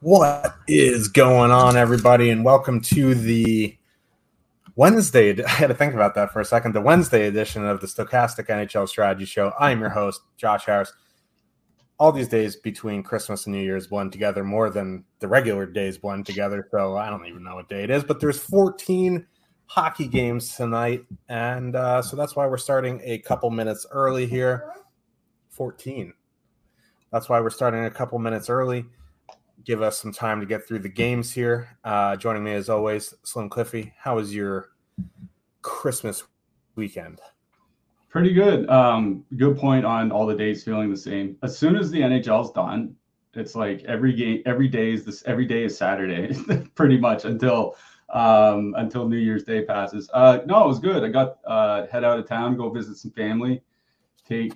What is going on, everybody, and welcome to the Wednesday. I had to think about that for a second. The Wednesday edition of the Stochastic NHL Strategy Show. I am your host, Josh Harris. All these days between Christmas and New Year's blend together more than the regular days blend together, so I don't even know what day it is, but there's 14 hockey games tonight, and so that's why we're starting a couple minutes early here. 14. That's why we're starting a couple minutes early. Give us some time to get through the games here. Joining me as always, Slim Cliffy. How was your Christmas weekend? Pretty good. Good point on all the days feeling the same. As soon as the NHL's done, it's like every game, every day is Saturday, pretty much until New Year's Day passes. No, it was good. I got head out of town, go visit some family, take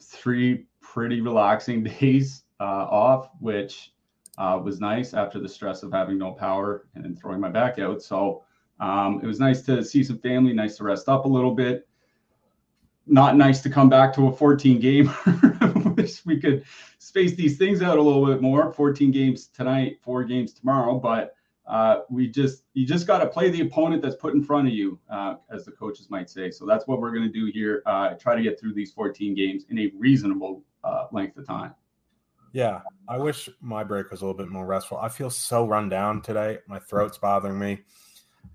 three pretty relaxing days off, which was nice after the stress of having no power and then throwing my back out. So it was nice to see some family, nice to rest up a little bit. Not nice to come back to a 14 game. Wish we could space these things out a little bit more. 14 games tonight, 4 games tomorrow, but you just got to play the opponent that's put in front of you, as the coaches might say. So that's what we're going to do here. Try to get through these 14 games in a reasonable length of time. Yeah, I wish my break was a little bit more restful. I feel so run down today. My throat's bothering me.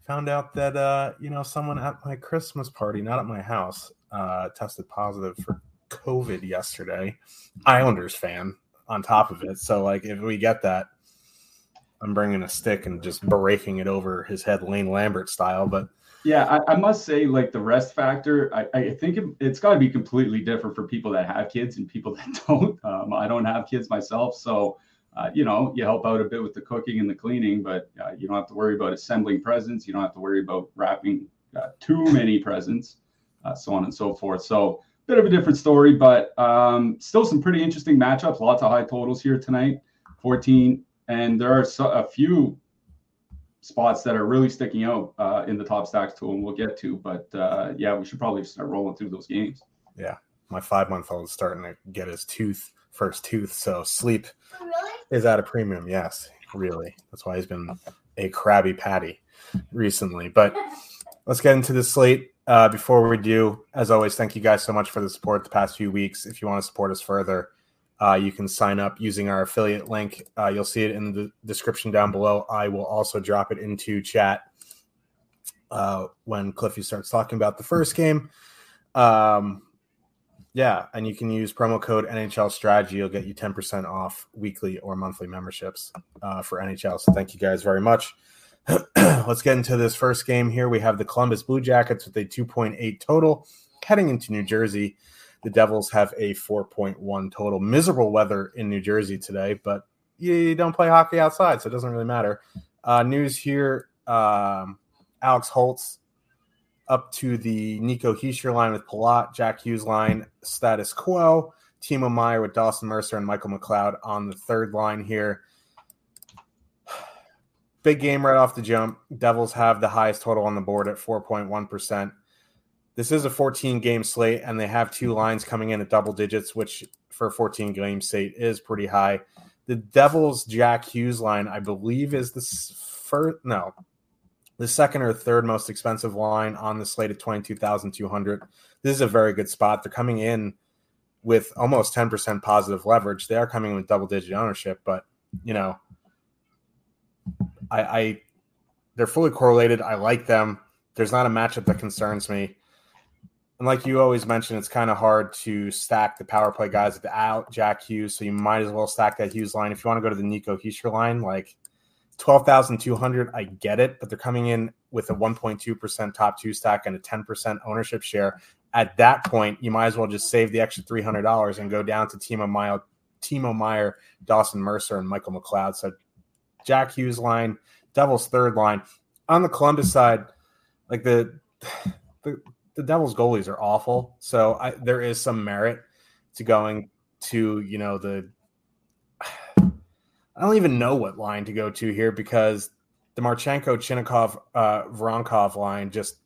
Found out that, someone at my Christmas party, not at my house, tested positive for COVID yesterday. Islanders fan on top of it. So, if we get that, I'm bringing a stick and just breaking it over his head, Lane Lambert style. But yeah, I must say, the rest factor, I think it's got to be completely different for people that have kids and people that don't. I don't have kids myself, so you help out a bit with the cooking and the cleaning, but you don't have to worry about assembling presents. You don't have to worry about wrapping too many presents, so on and so forth. So bit of a different story, but still some pretty interesting matchups. Lots of high totals here tonight, 14, and there are a few spots that are really sticking out in the top stacks tool, and we'll get to, but we should probably start rolling through those games. Yeah, my 5-month-old is starting to get his first tooth, so sleep is at a premium. Yes, really, that's why he's been a Krabby Patty recently. But let's get into the slate. Before we do, as always, thank you guys so much for the support the past few weeks. If you want to support us further, you can sign up using our affiliate link. You'll see it in the description down below. I will also drop it into chat when Cliffy starts talking about the first game. And you can use promo code NHL Strategy. You'll get you 10% off weekly or monthly memberships for NHL. So thank you guys very much. Let's get into this first game here. We have the Columbus Blue Jackets with a 2.8 total heading into New Jersey. The Devils have a 4.1 total. Miserable weather in New Jersey today, but you don't play hockey outside, so it doesn't really matter. News here, Alex Holtz up to the Nico Hischier line with Palat, Jack Hughes line status quo, Timo Meier with Dawson Mercer and Michael McLeod on the third line here. Big game right off the jump. Devils have the highest total on the board at 4.1%. This is a 14-game slate, and they have 2 lines coming in at double digits, which for a 14-game slate is pretty high. The Devils' Jack Hughes line, I believe, is the second or third most expensive line on the slate at $22,200. This is a very good spot. They're coming in with almost 10% positive leverage. They are coming in with double-digit ownership, but, they're fully correlated. I like them. There's not a matchup that concerns me. And like you always mention, it's kind of hard to stack the power play guys at the out, Jack Hughes, so you might as well stack that Hughes line. If you want to go to the Nico Hischier line, $12,200, I get it, but they're coming in with a 1.2% top 2 stack and a 10% ownership share. At that point, you might as well just save the extra $300 and go down to Timo Meier, Dawson Mercer, and Michael McLeod. So Jack Hughes line, Devils' third line. On the Columbus side, like the Devils' goalies are awful. So there is some merit to going to, you know, I don't even know what line to go to here because the Marchenko, Chinnikov, Voronkov line just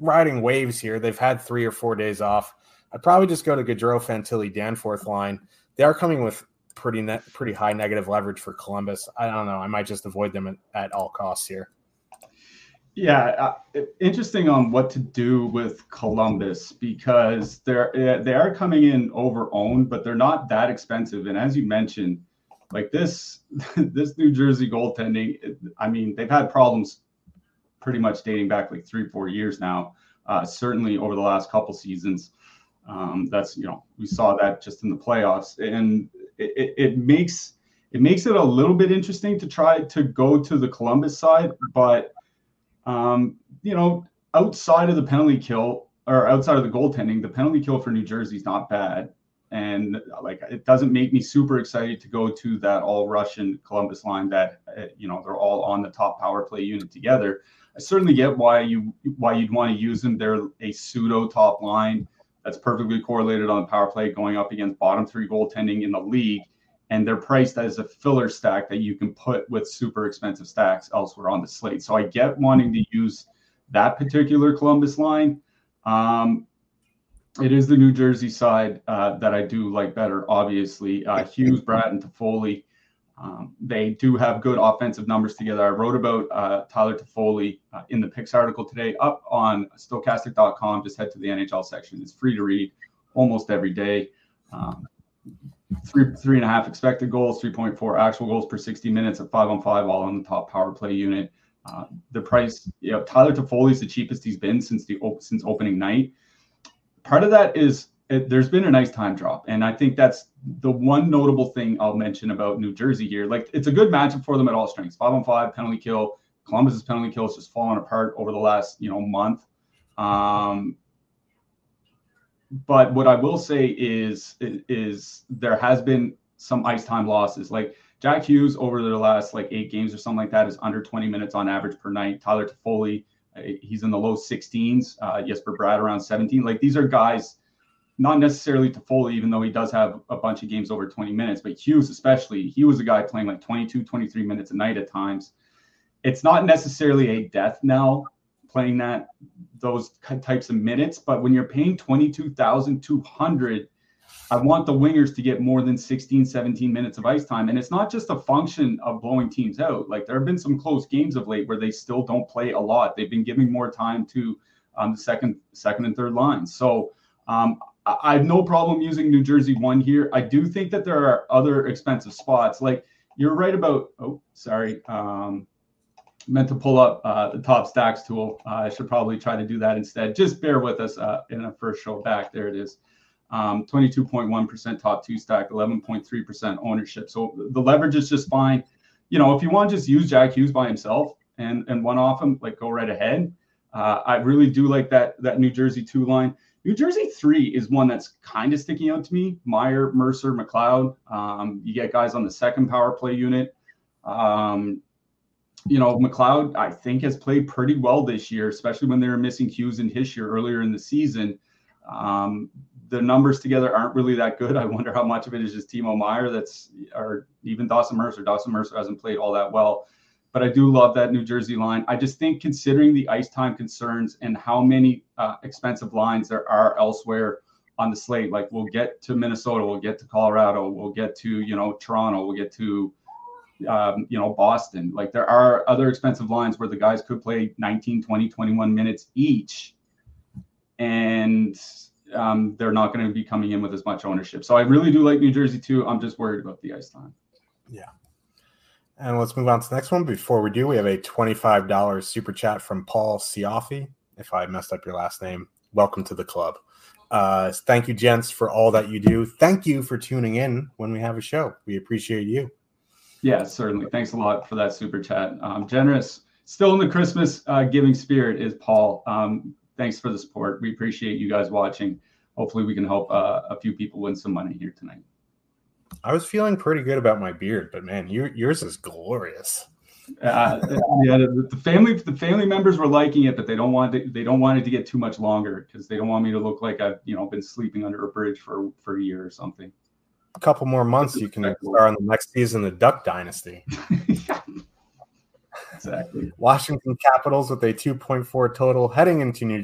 riding waves here. They've had 3 or 4 days off. I'd probably just go to Gaudreau, Fantilli, Danforth line. They are coming with pretty high negative leverage for Columbus. I don't know. I might just avoid them at all costs here. Yeah, interesting on what to do with Columbus because they are coming in over-owned, but they're not that expensive. And as you mentioned, like this New Jersey goaltending, I mean, they've had problems pretty much dating back like 3-4 years now, certainly over the last couple seasons. That's, you know, we saw that just in the playoffs, and it makes it a little bit interesting to try to go to the Columbus side, but you know, outside of the penalty kill or outside of the goaltending, the penalty kill for New Jersey is not bad. And like, it doesn't make me super excited to go to that all Russian Columbus line that, you know, they're all on the top power play unit together. I certainly get why you'd want to use them. They're a pseudo top line that's perfectly correlated on the power play going up against bottom three goaltending in the league. And they're priced as a filler stack that you can put with super expensive stacks elsewhere on the slate. So I get wanting to use that particular Columbus line. It is the New Jersey side that I do like better, obviously. Hughes, Bratton, Toffoli, they do have good offensive numbers together. I wrote about Tyler Toffoli in the picks article today up on stochastic.com. Just head to the NHL section. It's free to read almost every day. 3.5 expected goals, 3.4 actual goals per 60 minutes at 5-on-5, all on the top power play unit. The price, you know, Tyler Toffoli is the cheapest he's been since opening night. Part of that is there's been a nice time drop. And I think that's the one notable thing I'll mention about New Jersey here. Like, it's a good matchup for them at all strengths. 5-on-5, penalty kill. Columbus's penalty kill has just fallen apart over the last, you know, month. But what I will say is there has been some ice time losses. Like, Jack Hughes over the last, like, 8 games or something like that is under 20 minutes on average per night. Tyler Toffoli, he's in the low 16s. Jesper Bratt around 17. Like, these are guys, not necessarily Toffoli, even though he does have a bunch of games over 20 minutes, but Hughes especially, he was a guy playing like 22, 23 minutes a night at times. It's not necessarily a death knell playing those types of minutes, but when you're paying $22,200, I want the wingers to get more than 16, 17 minutes of ice time. And it's not just a function of blowing teams out. Like, there have been some close games of late where they still don't play a lot. They've been giving more time to the second and third line. So I have no problem using New Jersey 1 here. I do think that there are other expensive spots. Like, you're right about, meant to pull up the top stacks tool. I should probably try to do that instead. Just bear with us in our first show back. There it is. 22.1% top two stack, 11.3% ownership. So the leverage is just fine. You know, if you want to just use Jack Hughes by himself and one off him, like, go right ahead. I really do like that New Jersey 2 line. New Jersey 3 is one that's kind of sticking out to me. Meyer, Mercer, McLeod. You get guys on the second power play unit. You know, McLeod, I think, has played pretty well this year, especially when they were missing Hughes and Hischier earlier in the season. The numbers together aren't really that good. I wonder how much of it is just Timo Meyer or even Dawson Mercer. Dawson Mercer hasn't played all that well, but I do love that New Jersey line. I just think, considering the ice time concerns and how many expensive lines there are elsewhere on the slate, like, we'll get to Minnesota, we'll get to Colorado, we'll get to, you know, Toronto, we'll get to, you know, Boston. Like, there are other expensive lines where the guys could play 19, 20, 21 minutes each. And they're not going to be coming in with as much ownership. So I really do like New Jersey 2. I'm just worried about the ice time. Yeah. And let's move on to the next one. Before we do, we have a $25 super chat from Paul Ciaffi. If I messed up your last name, welcome to the club. Thank you, gents, for all that you do. Thank you for tuning in when we have a show. We appreciate you. Yeah, certainly. Thanks a lot for that super chat. Generous. Still in the Christmas giving spirit is Paul. Thanks for the support. We appreciate you guys watching. Hopefully we can help a few people win some money here tonight. I was feeling pretty good about my beard, but man, yours is glorious. Yeah, the family members were liking it, but they don't want it to get too much longer because they don't want me to look like I've been sleeping under a bridge for a year or something. A couple more months, you can star on the next season of Duck Dynasty. Yeah. Exactly. Washington Capitals with a 2.4 total heading into New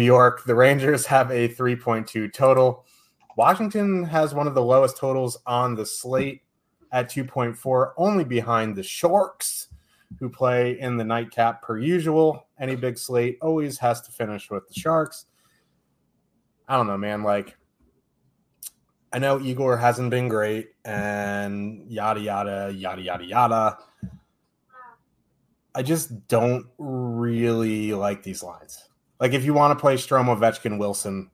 York. The Rangers have a 3.2 total. Washington has one of the lowest totals on the slate at 2.4, only behind the Sharks, who play in the nightcap per usual. Any big slate always has to finish with the Sharks. I don't know, man. Like, I know Igor hasn't been great and yada, yada. I just don't really like these lines. Like, if you want to play Strom, Ovechkin, Wilson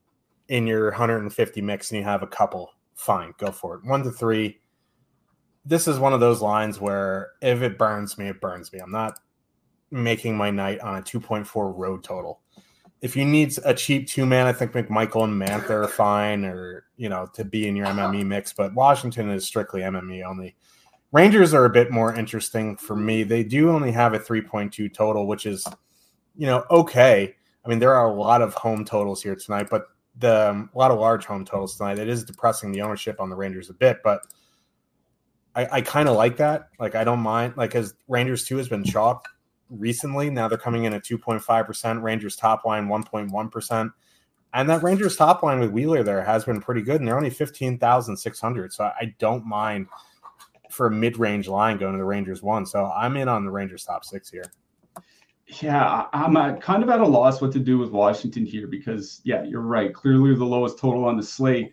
in your 150 mix and you have a couple, fine, go for it. 1-3. This is one of those lines where if it burns me, it burns me. I'm not making my night on a 2.4 road total. If you need a cheap two-man, I think McMichael and Mantha are fine or, to be in your MME mix. But Washington is strictly MME only. Rangers are a bit more interesting for me. They do only have a 3.2 total, which is, okay. I mean, there are a lot of home totals here tonight, but a lot of large home totals tonight. It is depressing the ownership on the Rangers a bit, but I kind of like that. Like, I don't mind. Like, as Rangers 2 has been chalked recently. Now they're coming in at 2.5%. Rangers top line 1.1%. And that Rangers top line with Wheeler there has been pretty good, and they're only 15,600. So I don't mind for a mid-range line going to the Rangers 1. So I'm in on the Rangers top 6 here. Yeah, I'm kind of at a loss what to do with Washington here because, yeah, you're right. Clearly the lowest total on the slate.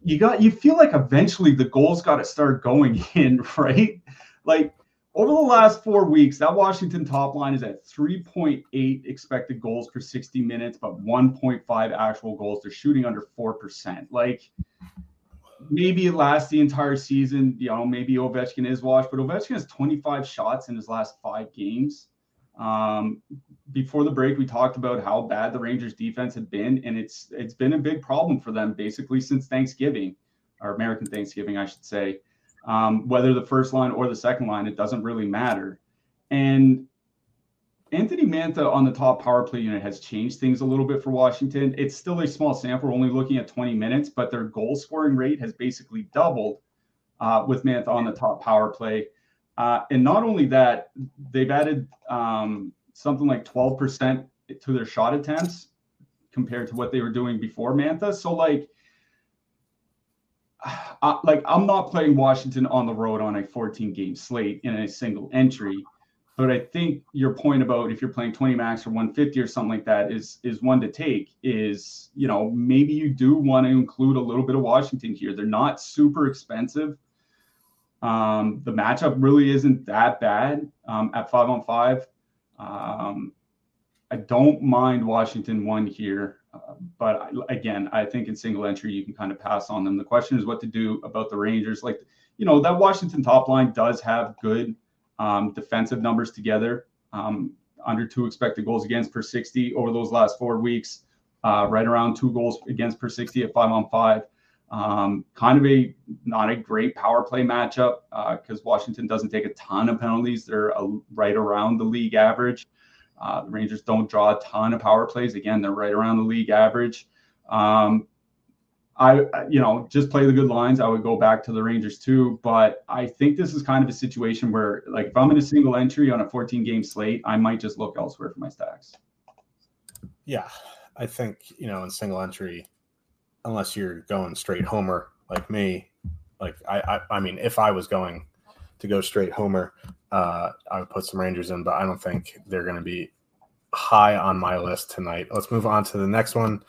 You feel like eventually the goal's got to start going in, right? Like, over the last 4 weeks, that Washington top line is at 3.8 expected goals per 60 minutes, but 1.5 actual goals. They're shooting under 4%. Like, maybe it lasts the entire season. Maybe Ovechkin is washed, but Ovechkin has 25 shots in his last 5 games. Before the break, we talked about how bad the Rangers defense had been, and it's been a big problem for them basically since Thanksgiving, or American Thanksgiving, I should say. Whether the first line or the second line, it doesn't really matter. And Anthony Mantha on the top power play unit has changed things a little bit for Washington. It's still a small sample, only looking at 20 minutes, but their goal scoring rate has basically doubled with Mantha on the top power play. And not only that, they've added something like 12% to their shot attempts compared to what they were doing before Mantha. So, I'm not playing Washington on the road on a 14-game slate in a single entry. But I think your point about if you're playing 20 max or 150 or something like that is one to take is, maybe you do want to include a little bit of Washington here. They're not super expensive. The matchup really isn't that bad at 5-on-5. I don't mind Washington 1 here, but again, I think in single entry, you can kind of pass on them. The question is what to do about the Rangers. Like, that Washington top line does have good defensive numbers together, under 2 expected goals against per 60 over those last 4 weeks, right around 2 goals against per 60 at 5-on-5. Kind of not a great power play matchup because Washington doesn't take a ton of penalties. They're right around the league average. The Rangers don't draw a ton of power plays. Again, they're right around the league average. Just play the good lines. I would go back to the Rangers too, but I think this is kind of a situation where, like, if I'm in a single entry on a 14-game slate, I might just look elsewhere for my stacks. Yeah, I think, in single entry, unless you're going straight homer like me, like I mean, if I was going to go straight homer, I would put some Rangers in, but I don't think they're going to be high on my list tonight. Let's move on to the next one.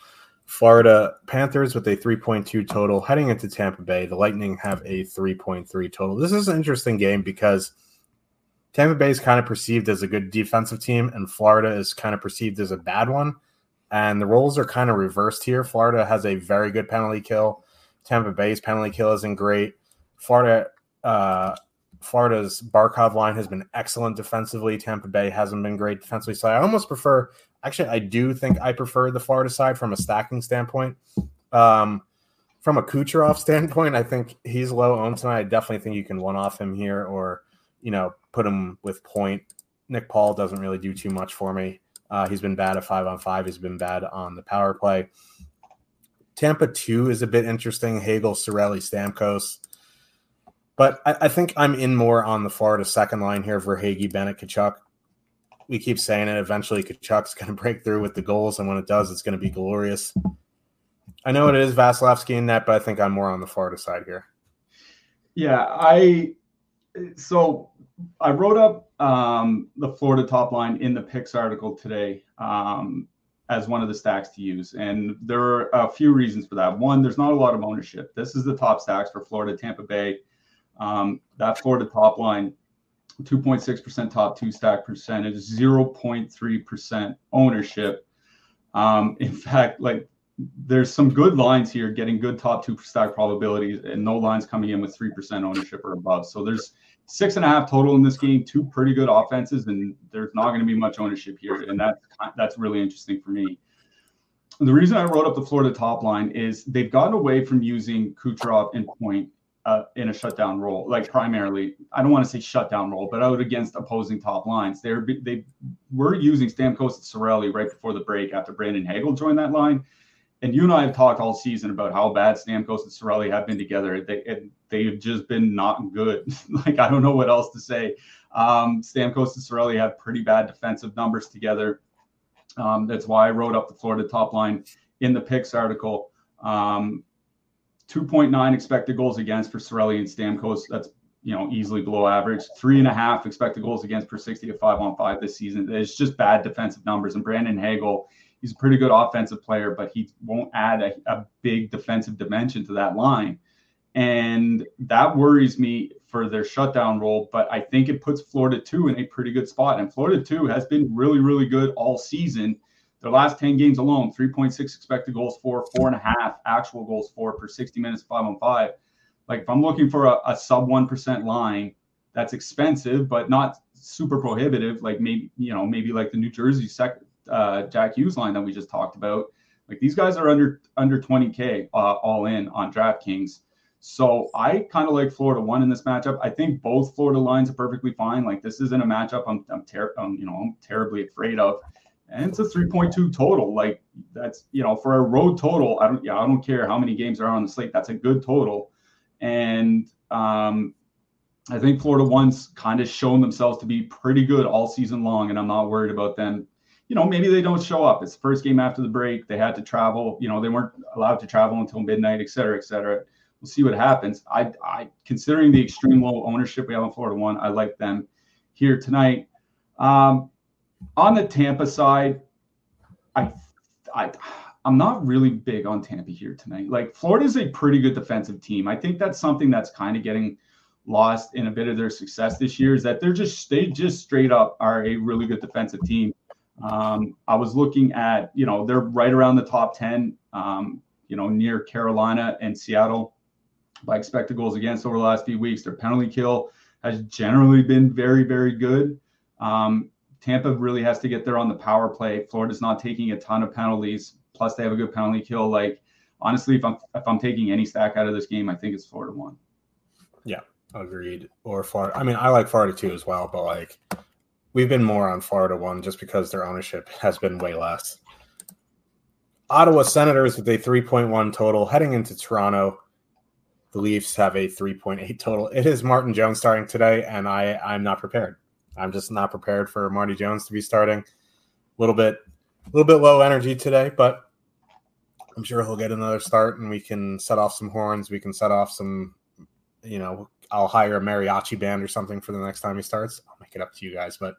Florida Panthers with a 3.2 total heading into Tampa Bay. The Lightning have a 3.3 total. This is an interesting game because Tampa Bay is kind of perceived as a good defensive team and Florida is kind of perceived as a bad one. And the roles are kind of reversed here. Florida has a very good penalty kill. Tampa Bay's penalty kill isn't great. Florida's Barkov line has been excellent defensively. Tampa Bay hasn't been great defensively. So I almost prefer – actually, I do think I prefer the Florida side from a stacking standpoint. From a Kucherov standpoint, I think he's low owned tonight. I definitely think you can one-off him here or, you know, put him with point. Nick Paul doesn't really do too much for me. He's been bad at 5-on-5. He's been bad on the power play. Tampa 2 is a bit interesting. Hagel, Cirelli, Stamkos. But I think I'm in more on the Florida second line here for Verhaeghe, Bennett, Tkachuk. We keep saying it. Eventually, Tkachuk's going to break through with the goals, and when it does, it's going to be glorious. I know it is Vasilevsky in net, but I think I'm more on the Florida side here. Yeah, I wrote up the Florida top line in the picks article today as one of the stacks to use, and there are a few reasons for that. One, there's not a lot of ownership. This is the top stacks for Florida, Tampa Bay. That Florida top line, 2.6% top two stack percentage, 0.3% ownership. In fact, there's some good lines here getting good top two stack probabilities and no lines coming in with 3% ownership or above. So there's 6.5 total in this game, two pretty good offenses, and there's not going to be much ownership here. And that's really interesting for me. And the reason I wrote up the Florida top line is they've gotten away from using Kucherov and Point in a shutdown role, primarily. I don't want to say shutdown role, but out against opposing top lines. They were using Stamkos and Cirelli right before the break after Brandon Hagel joined that line. And you and I have talked all season about how bad Stamkos and Cirelli have been together. They've just been not good. I don't know what else to say. Stamkos and Cirelli have pretty bad defensive numbers together. That's why I wrote up the Florida top line in the picks article. 2.9 expected goals against for Cirelli and Stamkos. That's easily below average. 3.5 expected goals against per 60 at 5-on-5 this season. It's just bad defensive numbers. And Brandon Hagel, he's a pretty good offensive player, but he won't add a big defensive dimension to that line. And that worries me for their shutdown role, but I think it puts Florida 2 in a pretty good spot. And Florida 2 has been really, really good all season. Their last 10 games alone, 3.6 expected goals for, 4.5 actual goals for per 60 minutes, 5-on-5. If I'm looking for a sub 1% line, that's expensive, but not super prohibitive. Maybe the New Jersey Jack Hughes line that we just talked about. These guys are under 20K all in on DraftKings. So I kind of like Florida 1 in this matchup. I think both Florida lines are perfectly fine. This isn't a matchup I'm terribly afraid of. And it's a 3.2 total. That's, for a road total, I don't care how many games are on the slate. That's a good total. And I think Florida 1's kind of shown themselves to be pretty good all season long, and I'm not worried about them. Maybe they don't show up. It's the first game after the break. They had to travel. They weren't allowed to travel until midnight, et cetera, et cetera. We'll see what happens. I considering the extreme low ownership we have on Florida 1, I like them here tonight. On the Tampa side, I'm not really big on Tampa here tonight. Florida's a pretty good defensive team. I think that's something that's kind of getting lost in a bit of their success this year, is that they just straight up are a really good defensive team. I was looking at, they're right around the top 10, near Carolina and Seattle by expected goals against over the last few weeks. Their penalty kill has generally been very, very good. Tampa really has to get there on the power play. Florida's not taking a ton of penalties. Plus, they have a good penalty kill. Honestly, if I'm taking any stack out of this game, I think it's Florida 1. Yeah, agreed. Or Florida. I mean, I like Florida 2 as well, but we've been more on Florida 1 just because their ownership has been way less. Ottawa Senators with a 3.1 total heading into Toronto. The Leafs have a 3.8 total. It is Martin Jones starting today, and I'm not prepared. I'm just not prepared for Marty Jones to be starting. A little bit low energy today, but I'm sure he'll get another start, and we can set off some horns. We can set off some, I'll hire a mariachi band or something for the next time he starts. I'll make it up to you guys. But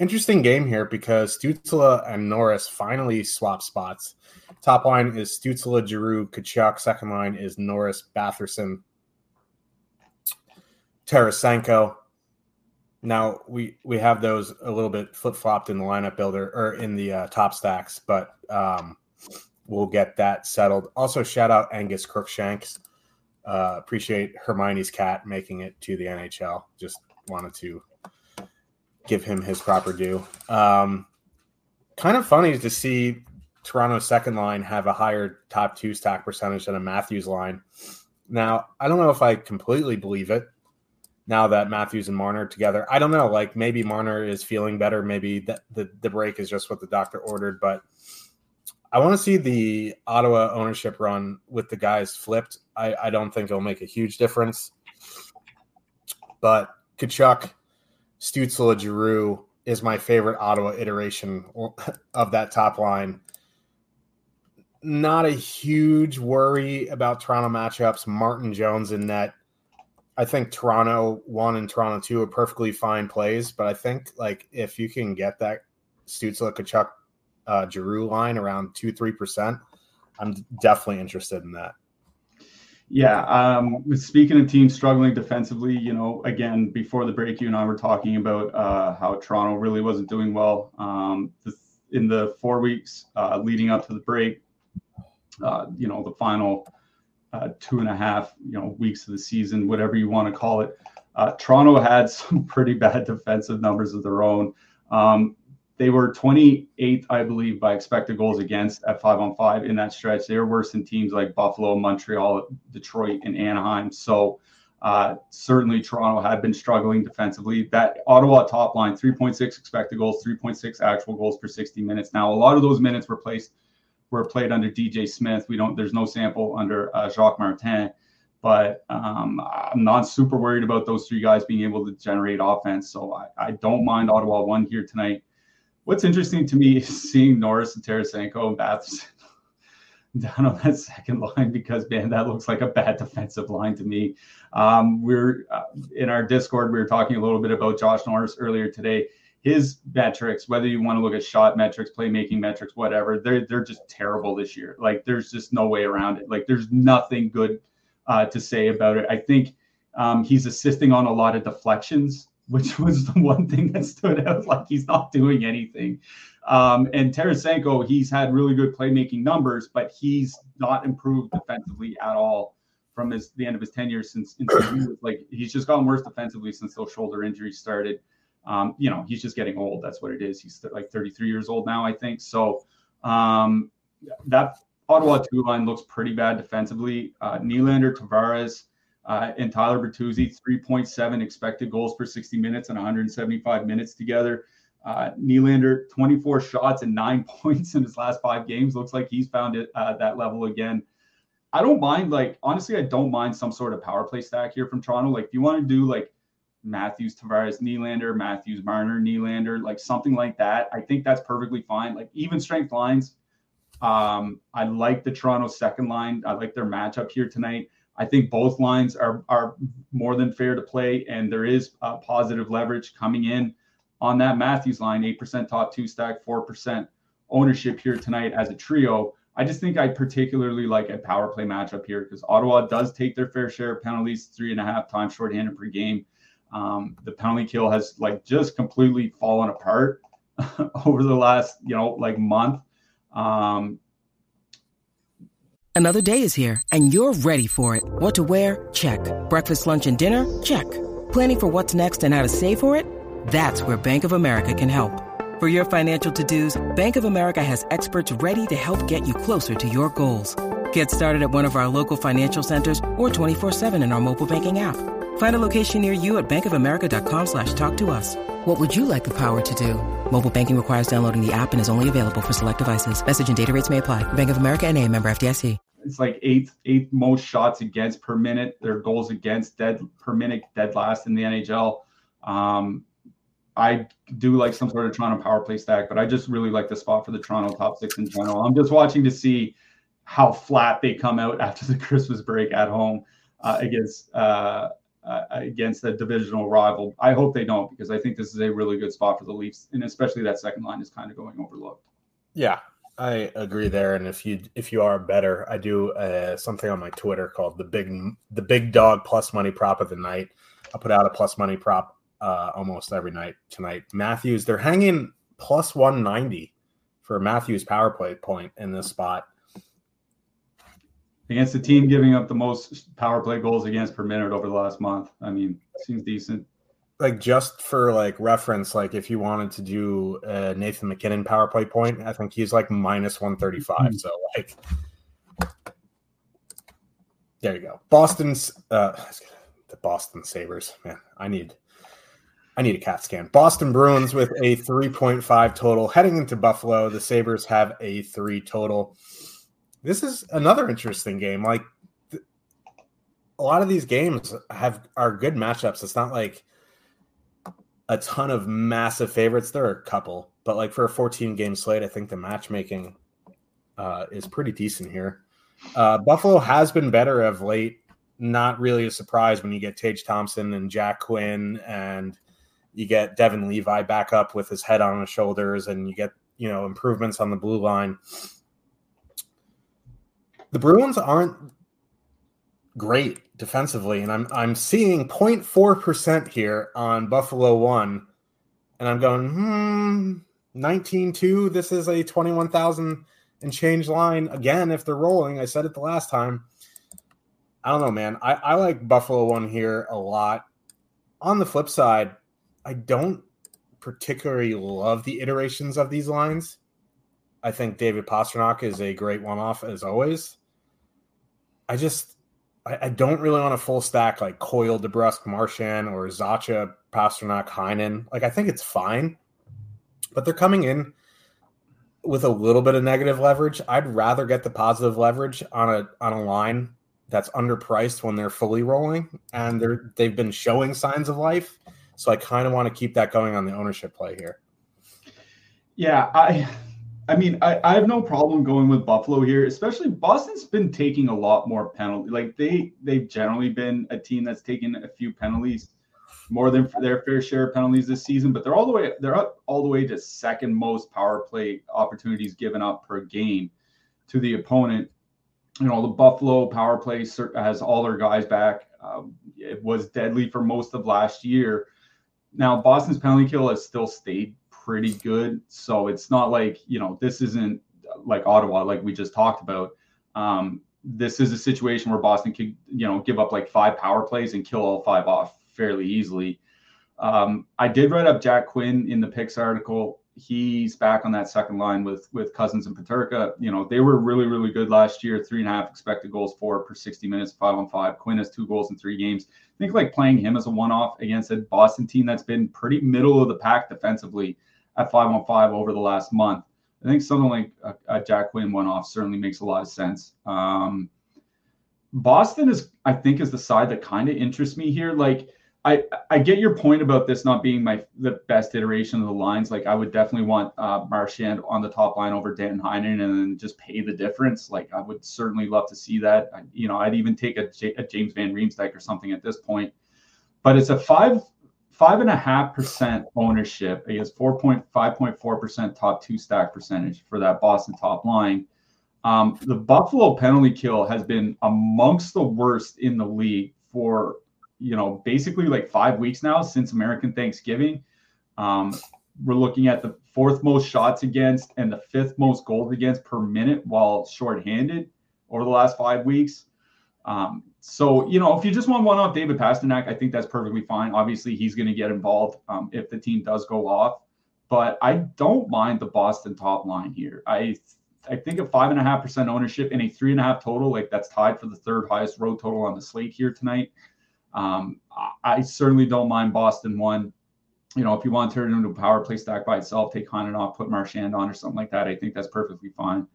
interesting game here because Stützle and Norris finally swap spots. Top line is Stützle, Giroux, Tkachuk. Second line is Norris, Batherson, Tarasenko. Now, we have those a little bit flip-flopped in the lineup builder or in the top stacks, but we'll get that settled. Also, shout out Angus Crookshanks. Appreciate Hermione's cat making it to the NHL. Just wanted to give him his proper due. Kind of funny to see Toronto's second line have a higher top two stack percentage than a Matthews line. Now, I don't know if I completely believe it now that Matthews and Marner are together. I don't know. Like, maybe Marner is feeling better. Maybe the break is just what the doctor ordered. But I want to see the Ottawa ownership run with the guys flipped. I don't think it'll make a huge difference. But Tkachuk, Stützle, Giroux is my favorite Ottawa iteration of that top line. Not a huge worry about Toronto matchups. Martin, Jones in net. I think Toronto 1 and Toronto 2 are perfectly fine plays, but I think like if you can get that Stützle, Tkachuk, Giroux line around 2-3%, I'm definitely interested in that. Yeah. Speaking of teams struggling defensively, you know, again, before the break, you and I were talking about how Toronto really wasn't doing well in the 4 weeks leading up to the break. You know, the final 2.5, you know, weeks of the season, whatever you want to call it. Toronto had some pretty bad defensive numbers of their own. They were 28th, I believe, by expected goals against at 5-on-5 in that stretch. They were worse than teams like Buffalo, Montreal, Detroit, and Anaheim. So certainly Toronto had been struggling defensively. That Ottawa top line, 3.6 expected goals, 3.6 actual goals per 60 minutes. Now, a lot of those minutes were played under DJ Smith. There's no sample under Jacques Martin, but I'm not super worried about those three guys being able to generate offense. So I don't mind Ottawa 1 here tonight. What's interesting to me is seeing Norris and Tarasenko and Batherson down on that second line, because man, that looks like a bad defensive line to me. We're in our Discord, we were talking a little bit about Josh Norris earlier today. His metrics, whether you want to look at shot metrics, playmaking metrics, whatever, they're just terrible this year. Like, there's just no way around it. Like, there's nothing good to say about it. I think he's assisting on a lot of deflections, which was the one thing that stood out. Like, he's not doing anything. And Tarasenko, he's had really good playmaking numbers, but he's not improved defensively at all from the end of his tenure since like, he's just gotten worse defensively since those shoulder injuries started. You know, he's just getting old. That's what it is. He's like 33 years old now, I think. So that Ottawa 2 line looks pretty bad defensively. Nylander, Tavares, and Tyler Bertuzzi, 3.7 expected goals per 60 minutes and 175 minutes together. Nylander, 24 shots and 9 points in his last 5 games. Looks like he's found it that level again. I don't mind, like, honestly, I don't mind some sort of power play stack here from Toronto. Like, if you want to do, like, Matthews, Tavares, Nylander, Matthews, Marner, Nylander, like something like that. I think that's perfectly fine. Like even strength lines. I like the Toronto second line. I like their matchup here tonight. I think both lines are more than fair to play. And there is positive leverage coming in on that Matthews line, 8% top two stack, 4% ownership here tonight as a trio. I just think I particularly like a power play matchup here because Ottawa does take their fair share of penalties, 3.5 times shorthanded per game. The penalty kill has like just completely fallen apart over the last, you know, like month. Another day is here and you're ready for it. What to wear? Check. Breakfast, lunch, and dinner? Check. Planning for what's next and how to save for it? That's where Bank of America can help. For your financial to-dos, Bank of America has experts ready to help get you closer to your goals. Get started at one of our local financial centers or 24/7 in our mobile banking app. Find a location near you at bankofamerica.com/talktous. What would you like the power to do? Mobile banking requires downloading the app and is only available for select devices. Message and data rates may apply. Bank of America NA, member FDIC. It's like eighth most shots against per minute. Their goals against dead last in the NHL. I do like some sort of Toronto power play stack, but I just really like the spot for the Toronto top 6 in general. I'm just watching to see how flat they come out after the Christmas break at home against a divisional rival. I hope they don't, because I think this is a really good spot for the Leafs, and especially that second line is kind of going overlooked. Yeah, I agree there. And if you are better, I do something on my Twitter called the big dog plus money prop of the night. I put out a plus money prop almost every night tonight. Matthews, they're hanging plus 190 for Matthews power play point in this spot. Against the team giving up the most power play goals against per minute over the last month. I mean, seems decent. like just for like reference, like if you wanted to do Nathan McKinnon PowerPoint point, I think he's like minus 135. Mm-hmm. So like, there you go. The Boston Sabres, man. I need a CAT scan. Boston Bruins with a 3.5 total heading into Buffalo. The Sabres have a 3 total. This is another interesting game. Like a lot of these games are good matchups. It's not like a ton of massive favorites. There are a couple, but like for a 14-game slate, I think the matchmaking is pretty decent here. Buffalo has been better of late. Not really a surprise when you get Tage Thompson and Jack Quinn, and you get Devin Levi back up with his head on his shoulders, and you get, you know, improvements on the blue line. The Bruins aren't great defensively, and I'm seeing 0.4% here on Buffalo 1, and I'm going, 19-2. This is a 21,000 and change line again if they're rolling. I said it the last time. I don't know, man. I like Buffalo 1 here a lot. On the flip side, I don't particularly love the iterations of these lines. I think David Pastrnak is a great one-off as always. I don't really want a full stack like Coyle, DeBrusk, Marchand, or Zacha, Pastrnak, Heinen. Like, I think it's fine, but they're coming in with a little bit of negative leverage. I'd rather get the positive leverage on a line that's underpriced when they're fully rolling, and they've been showing signs of life. So I kind of want to keep that going on the ownership play here. Yeah. I mean, I have no problem going with Buffalo here, especially Boston's been taking a lot more penalties. Like they've generally been a team that's taken a few penalties, more than their fair share of penalties this season, but they're up all the way to second most power play opportunities given up per game to the opponent. You know, the Buffalo power play has all their guys back. It was deadly for most of last year. Now, Boston's penalty kill has still stayed pretty good. So it's not like, you know, this isn't like Ottawa, like we just talked about. This is a situation where Boston could, you know, give up like 5 power plays and kill all 5 off fairly easily. I did write up Jack Quinn in the picks article. He's back on that second line with Cousins and Peterka. You know, they were really, really good last year. 3.5 expected goals for per 60 minutes, 5-on-5. Quinn has 2 goals in 3 games. I think like playing him as a one-off against a Boston team that's been pretty middle of the pack defensively at 5-on-5 over the last month. I think something like a Jack Quinn one-off certainly makes a lot of sense. Boston is, I think, is the side that kind of interests me here. Like, I get your point about this not being the best iteration of the lines. Like, I would definitely want Marchand on the top line over Dan Heinen and then just pay the difference. Like, I would certainly love to see that. You know, I'd even take a James Van Riemsdyk or something at this point. But it's a 5.5% ownership. It has 5.4% top 2 stack percentage for that Boston top line. The Buffalo penalty kill has been amongst the worst in the league for, you know, basically like 5 weeks now since American Thanksgiving. We're looking at the 4th most shots against and the 5th most goals against per minute while shorthanded over the last 5 weeks. So, you know, if you just want one off David Pastrnak, I think that's perfectly fine. Obviously, he's going to get involved if the team does go off. But I don't mind the Boston top line here. I think a 5.5% ownership and a 3.5 total, like that's tied for the 3rd highest road total on the slate here tonight. I certainly don't mind Boston 1. You know, if you want to turn it into a power play stack by itself, take Heinen off, put Marchand on or something like that, I think that's perfectly fine.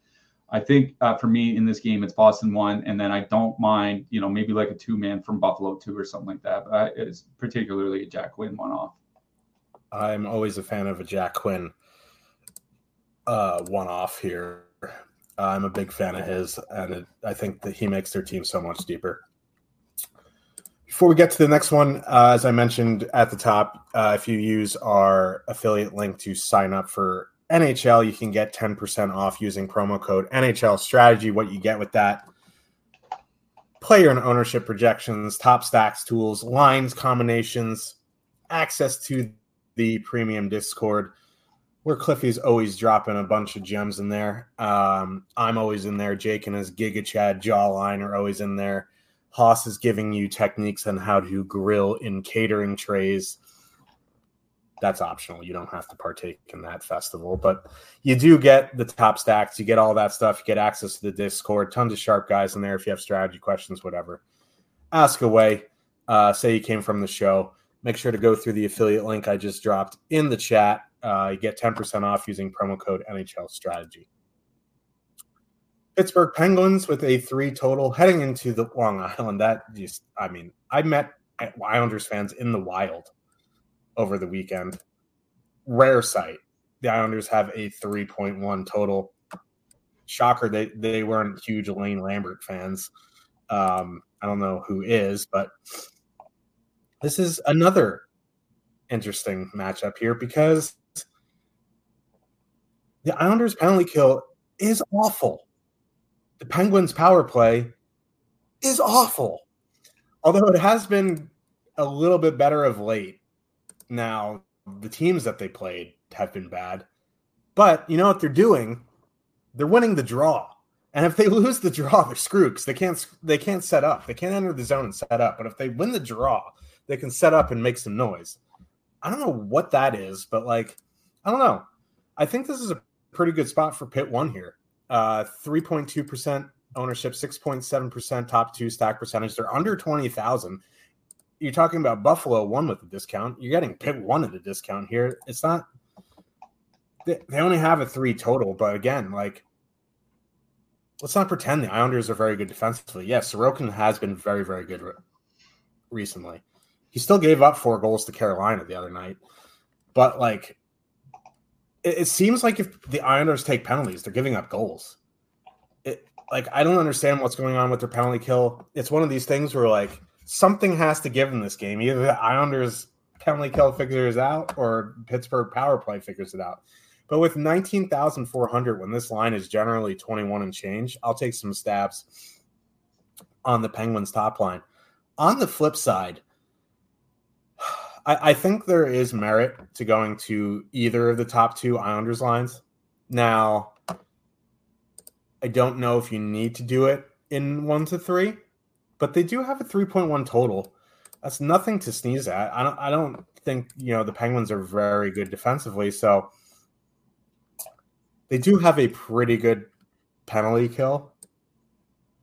I think for me in this game, it's Boston 1. And then I don't mind, you know, maybe like a 2-man from Buffalo 2 or something like that. But it's particularly a Jack Quinn one-off. I'm always a fan of a Jack Quinn one-off here. I'm a big fan of his. And I think that he makes their team so much deeper. Before we get to the next one, as I mentioned at the top, if you use our affiliate link to sign up for NHL, you can get 10% off using promo code NHL Strategy. What you get with that: player and ownership projections, top stacks tools, lines combinations, access to the premium Discord, where Cliffy's always dropping a bunch of gems in there. I'm always in there. Jake and his Giga Chad jawline are always in there. Haas is giving you techniques on how to grill in catering trays. that's optional. You don't have to partake in that festival, but you do get the top stacks. You get all that stuff. You get access to the Discord, tons of sharp guys in there. If you have strategy questions, whatever, ask away. Say you came from the show. Make sure to go through the affiliate link I just dropped in the chat. You get 10% off using promo code NHL Strategy. Pittsburgh Penguins with a 3 total heading into the Long Island. I met Islanders fans in the wild over the weekend. Rare sight. The Islanders have a 3.1 total. Shocker, they weren't huge Lane Lambert fans. I don't know who is, but this is another interesting matchup here because the Islanders' penalty kill is awful. The Penguins' power play is awful, although it has been a little bit better of late. Now, the teams that they played have been bad, but you know what they're doing? They're winning the draw. And if they lose the draw, they're screwed because they can't set up. They can't enter the zone and set up. But if they win the draw, they can set up and make some noise. I don't know what that is, but I don't know. I think this is a pretty good spot for Pitt 1 here. 3.2% ownership, 6.7% top 2 stack percentage. They're under 20,000. You're talking about Buffalo 1 with a discount. You're getting Pitt 1 at a discount here. It's not. They only have a 3 total, but again, let's not pretend the Islanders are very good defensively. Yes, Sorokin has been very, very good recently. He still gave up 4 goals to Carolina the other night. But, it seems like if the Islanders take penalties, they're giving up goals. I don't understand what's going on with their penalty kill. It's one of these things where, something has to give in this game. Either the Islanders penalty kill figures out or Pittsburgh power play figures it out. But with 19,400, when this line is generally 21 and change, I'll take some stabs on the Penguins' top line. On the flip side, I think there is merit to going to either of the top 2 Islanders lines. Now, I don't know if you need to do it in 1 to 3, but they do have a 3.1 total. That's nothing to sneeze at. I don't think the Penguins are very good defensively, so they do have a pretty good penalty kill.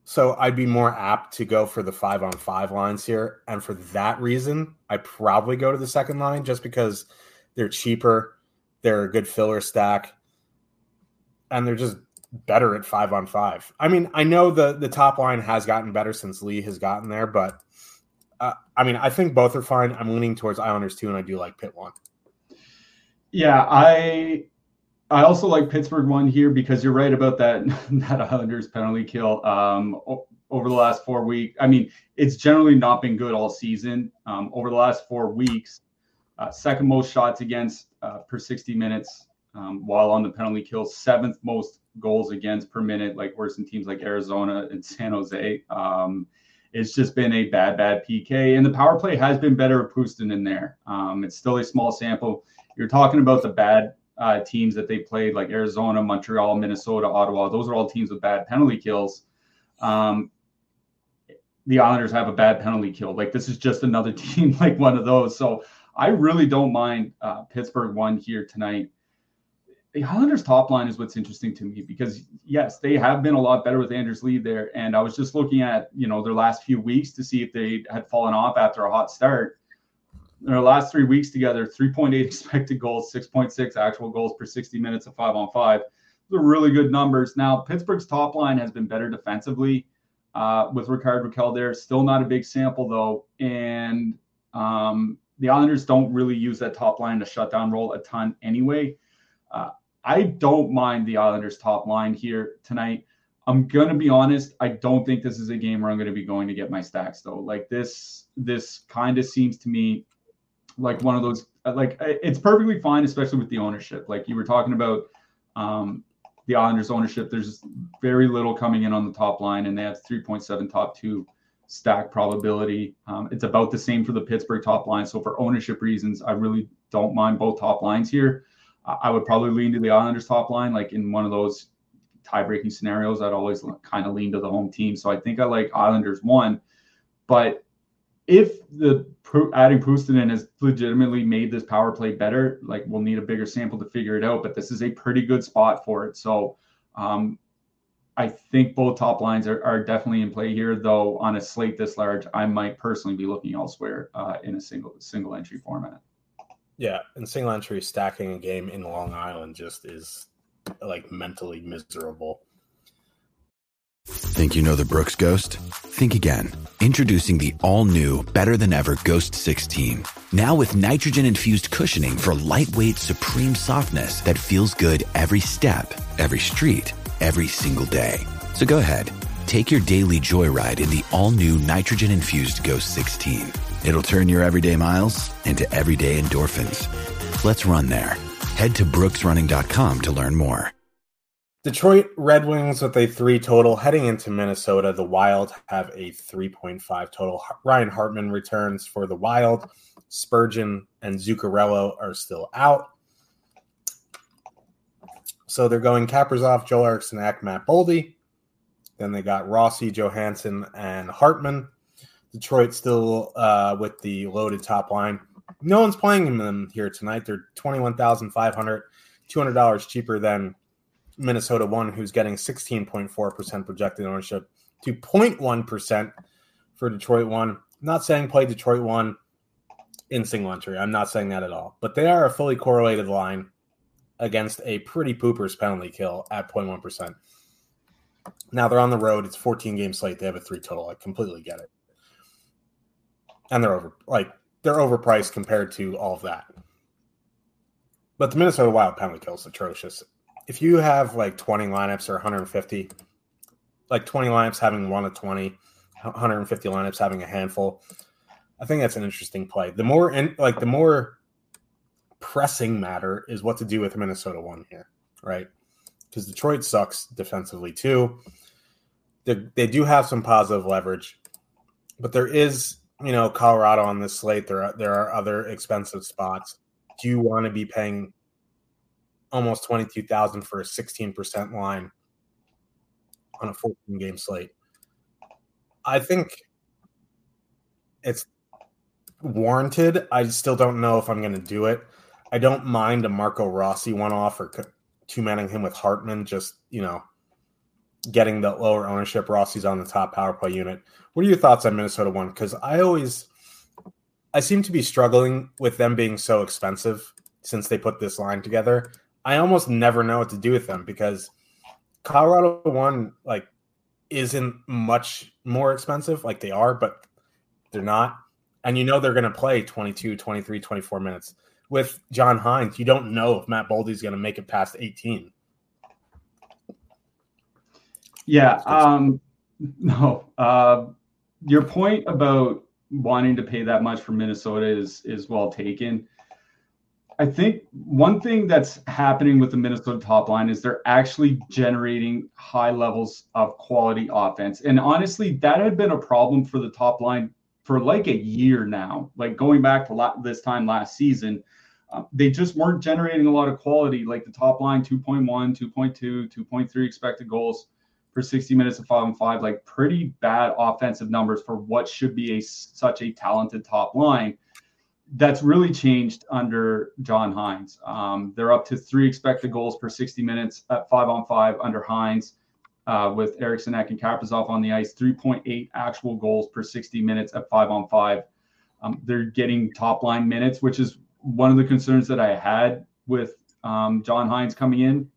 So I'd be more apt to go for the 5-on-5 lines here. And for that reason, I probably go to the second line just because they're cheaper. They're a good filler stack. And they're just better at 5-on-5. I mean, I know the top line has gotten better since Lee has gotten there. But, I think both are fine. I'm leaning towards Islanders 2, and I do like Pitt 1. Yeah, I also like Pittsburgh 1 here because you're right about that Islanders penalty kill over the last 4 weeks. I mean, it's generally not been good all season. Over the last 4 weeks, second most shots against per 60 minutes while on the penalty kill, seventh most goals against per minute, worse than teams like Arizona and San Jose. It's just been a bad PK. And the power play has been better with Pustin in there. It's still a small sample. You're talking about the bad teams that they played, like Arizona, Montreal, Minnesota, Ottawa. Those are all teams with bad penalty kills. The Islanders have a bad penalty kill. This is just another team like one of those. So I really don't mind Pittsburgh 1 here tonight. The Islanders top line is what's interesting to me because, yes, they have been a lot better with Anders Lee there. And I was just looking at, their last few weeks to see if they had fallen off after a hot start. In our last 3 weeks together, 3.8 expected goals, 6.6 actual goals per 60 minutes of 5-on-5. Those are really good numbers. Now, Pittsburgh's top line has been better defensively with Rickard Rakell there. Still not a big sample, though. And the Islanders don't really use that top line to shut down role a ton anyway. I don't mind the Islanders top line here tonight. I'm going to be honest. I don't think this is a game where I'm going to be going to get my stacks, though. This kind of seems to me like one of those, it's perfectly fine, especially with the ownership. You were talking about the Islanders ownership. There's very little coming in on the top line, and they have 3.7 top 2 stack probability. It's about the same for the Pittsburgh top line. So for ownership reasons, I really don't mind both top lines here. I would probably lean to the Islanders top line. In one of those tie-breaking scenarios, I'd always kind of lean to the home team. So I think I like Islanders 1, but if the adding Pustinen has legitimately made this power play better, like we'll need a bigger sample to figure it out, but this is a pretty good spot for it. So I think both top lines are definitely in play here, though on a slate this large, I might personally be looking elsewhere in a single entry format. Yeah, and single entry stacking a game in Long Island just is like mentally miserable. Think you know the Brooks Ghost? Think again. Introducing the all-new, better-than-ever Ghost 16. Now with nitrogen-infused cushioning for lightweight, supreme softness that feels good every step, every street, every single day. So go ahead, take your daily joyride in the all-new nitrogen-infused Ghost 16. It'll turn your everyday miles into everyday endorphins. Let's run there. Head to brooksrunning.com to learn more. Detroit Red Wings with a 3 total heading into Minnesota. The Wild have a 3.5 total. Ryan Hartman returns for the Wild. Spurgeon and Zuccarello are still out. So they're going Kaprizov, Joel Eriksson, Ak, Matt Boldy. Then they got Rossi, Johansson, and Hartman. Detroit still with the loaded top line. No one's playing them here tonight. They're $21,500, $200 cheaper than Minnesota 1, who's getting 16.4% projected ownership to 0.1% for Detroit 1. I'm not saying play Detroit 1 in single entry. I'm not saying that at all. But they are a fully correlated line against a pretty poopers penalty kill at 0.1%. Now they're on the road. It's 14-game slate. They have a 3 total. I completely get it. And they're overpriced compared to all of that. But the Minnesota Wild penalty kill is atrocious. If you have 20 lineups or 150, 20 lineups having 1 of 20, 150 lineups having a handful, I think that's an interesting play. The more the more pressing matter is what to do with Minnesota 1 here, right? Because Detroit sucks defensively too. They do have some positive leverage, but there is Colorado on this slate. There are other expensive spots. Do you want to be paying almost $22,000 for a 16% line on a 14-game slate? I think it's warranted. I still don't know if I'm going to do it. I don't mind a Marco Rossi one-off or two-manning him with Hartman, just, getting the lower ownership. Rossi's on the top power play unit. What are your thoughts on Minnesota 1? Because I seem to be struggling with them being so expensive since they put this line together. I almost never know what to do with them because Colorado 1 isn't much more expensive. They are, but they're not. And they're going to play 22, 23, 24 minutes. With John Hines, you don't know if Matt Boldy's going to make it past 18. Yeah. No. Your point about wanting to pay that much for Minnesota is well taken. I think one thing that's happening with the Minnesota top line is they're actually generating high levels of quality offense. And honestly, that had been a problem for the top line for a year now, going back to this time last season. They just weren't generating a lot of quality, the top line, 2.1, 2.2, 2.3 expected goals for 60 minutes of 5-on-5, pretty bad offensive numbers for what should be such a talented top line. That's really changed under John Hines. They're up to 3 expected goals per 60 minutes at 5-on-5 under Hines, with Eriksson, Ek, and Kaprizov on the ice, 3.8 actual goals per 60 minutes at 5-on-5. They're getting top line minutes, which is one of the concerns that I had with John Hines coming in.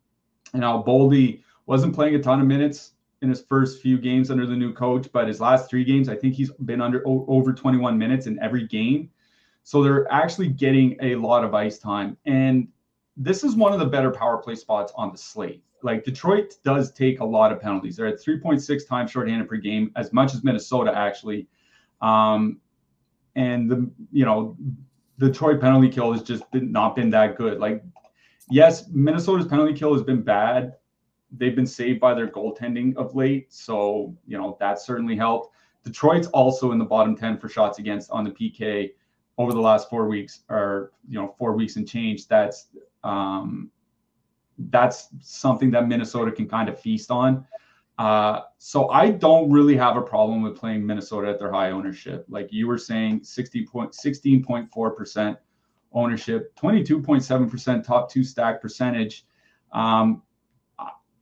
And now Boldy wasn't playing a ton of minutes in his first few games under the new coach, but his last 3 games, I think he's been over 21 minutes in every game. So they're actually getting a lot of ice time. And this is one of the better power play spots on the slate. Detroit does take a lot of penalties. They're at 3.6 times shorthanded per game, as much as Minnesota, actually. And Detroit penalty kill has just not been that good. Yes, Minnesota's penalty kill has been bad. They've been saved by their goaltending of late. So, that certainly helped. Detroit's also in the bottom 10 for shots against on the PK. Over the last 4 weeks, or 4 weeks and change, that's something that Minnesota can kind of feast on. So I don't really have a problem with playing Minnesota at their high ownership. Like you were saying, 16.4% ownership, 22.7% top two stack percentage.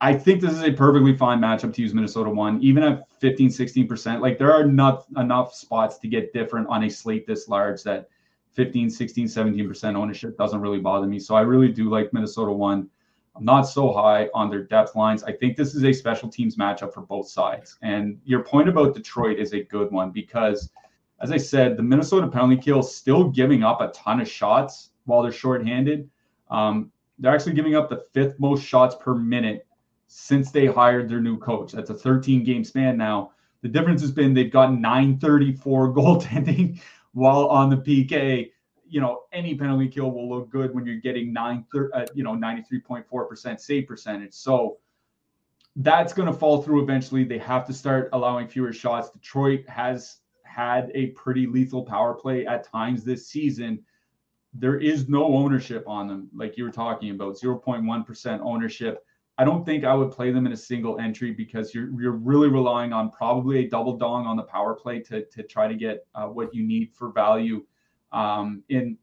I think this is a perfectly fine matchup to use Minnesota one, even at 15, 16%. Like there are not enough spots to get different on a slate this large that 15, 16, 17% ownership doesn't really bother me. So I really do like Minnesota one. I'm not so high on their depth lines. I think this is a special teams matchup for both sides. And your point about Detroit is a good one because, as I said, the Minnesota penalty kill is still giving up a ton of shots while they're shorthanded. They're actually giving up the fifth most shots per minute since they hired their new coach. That's a 13-game span now. The difference has been they've got 934 goaltending while on the PK. You know, any penalty kill will look good when you're getting 93.4% save percentage. So that's going to fall through eventually. They have to start allowing fewer shots. Detroit has had a pretty lethal power play at times this season. There is no ownership on them, like you were talking about, 0.1% ownership. I don't think I would play them in a single entry because you're really relying on probably a double dong on the power play to try to get what you need for value in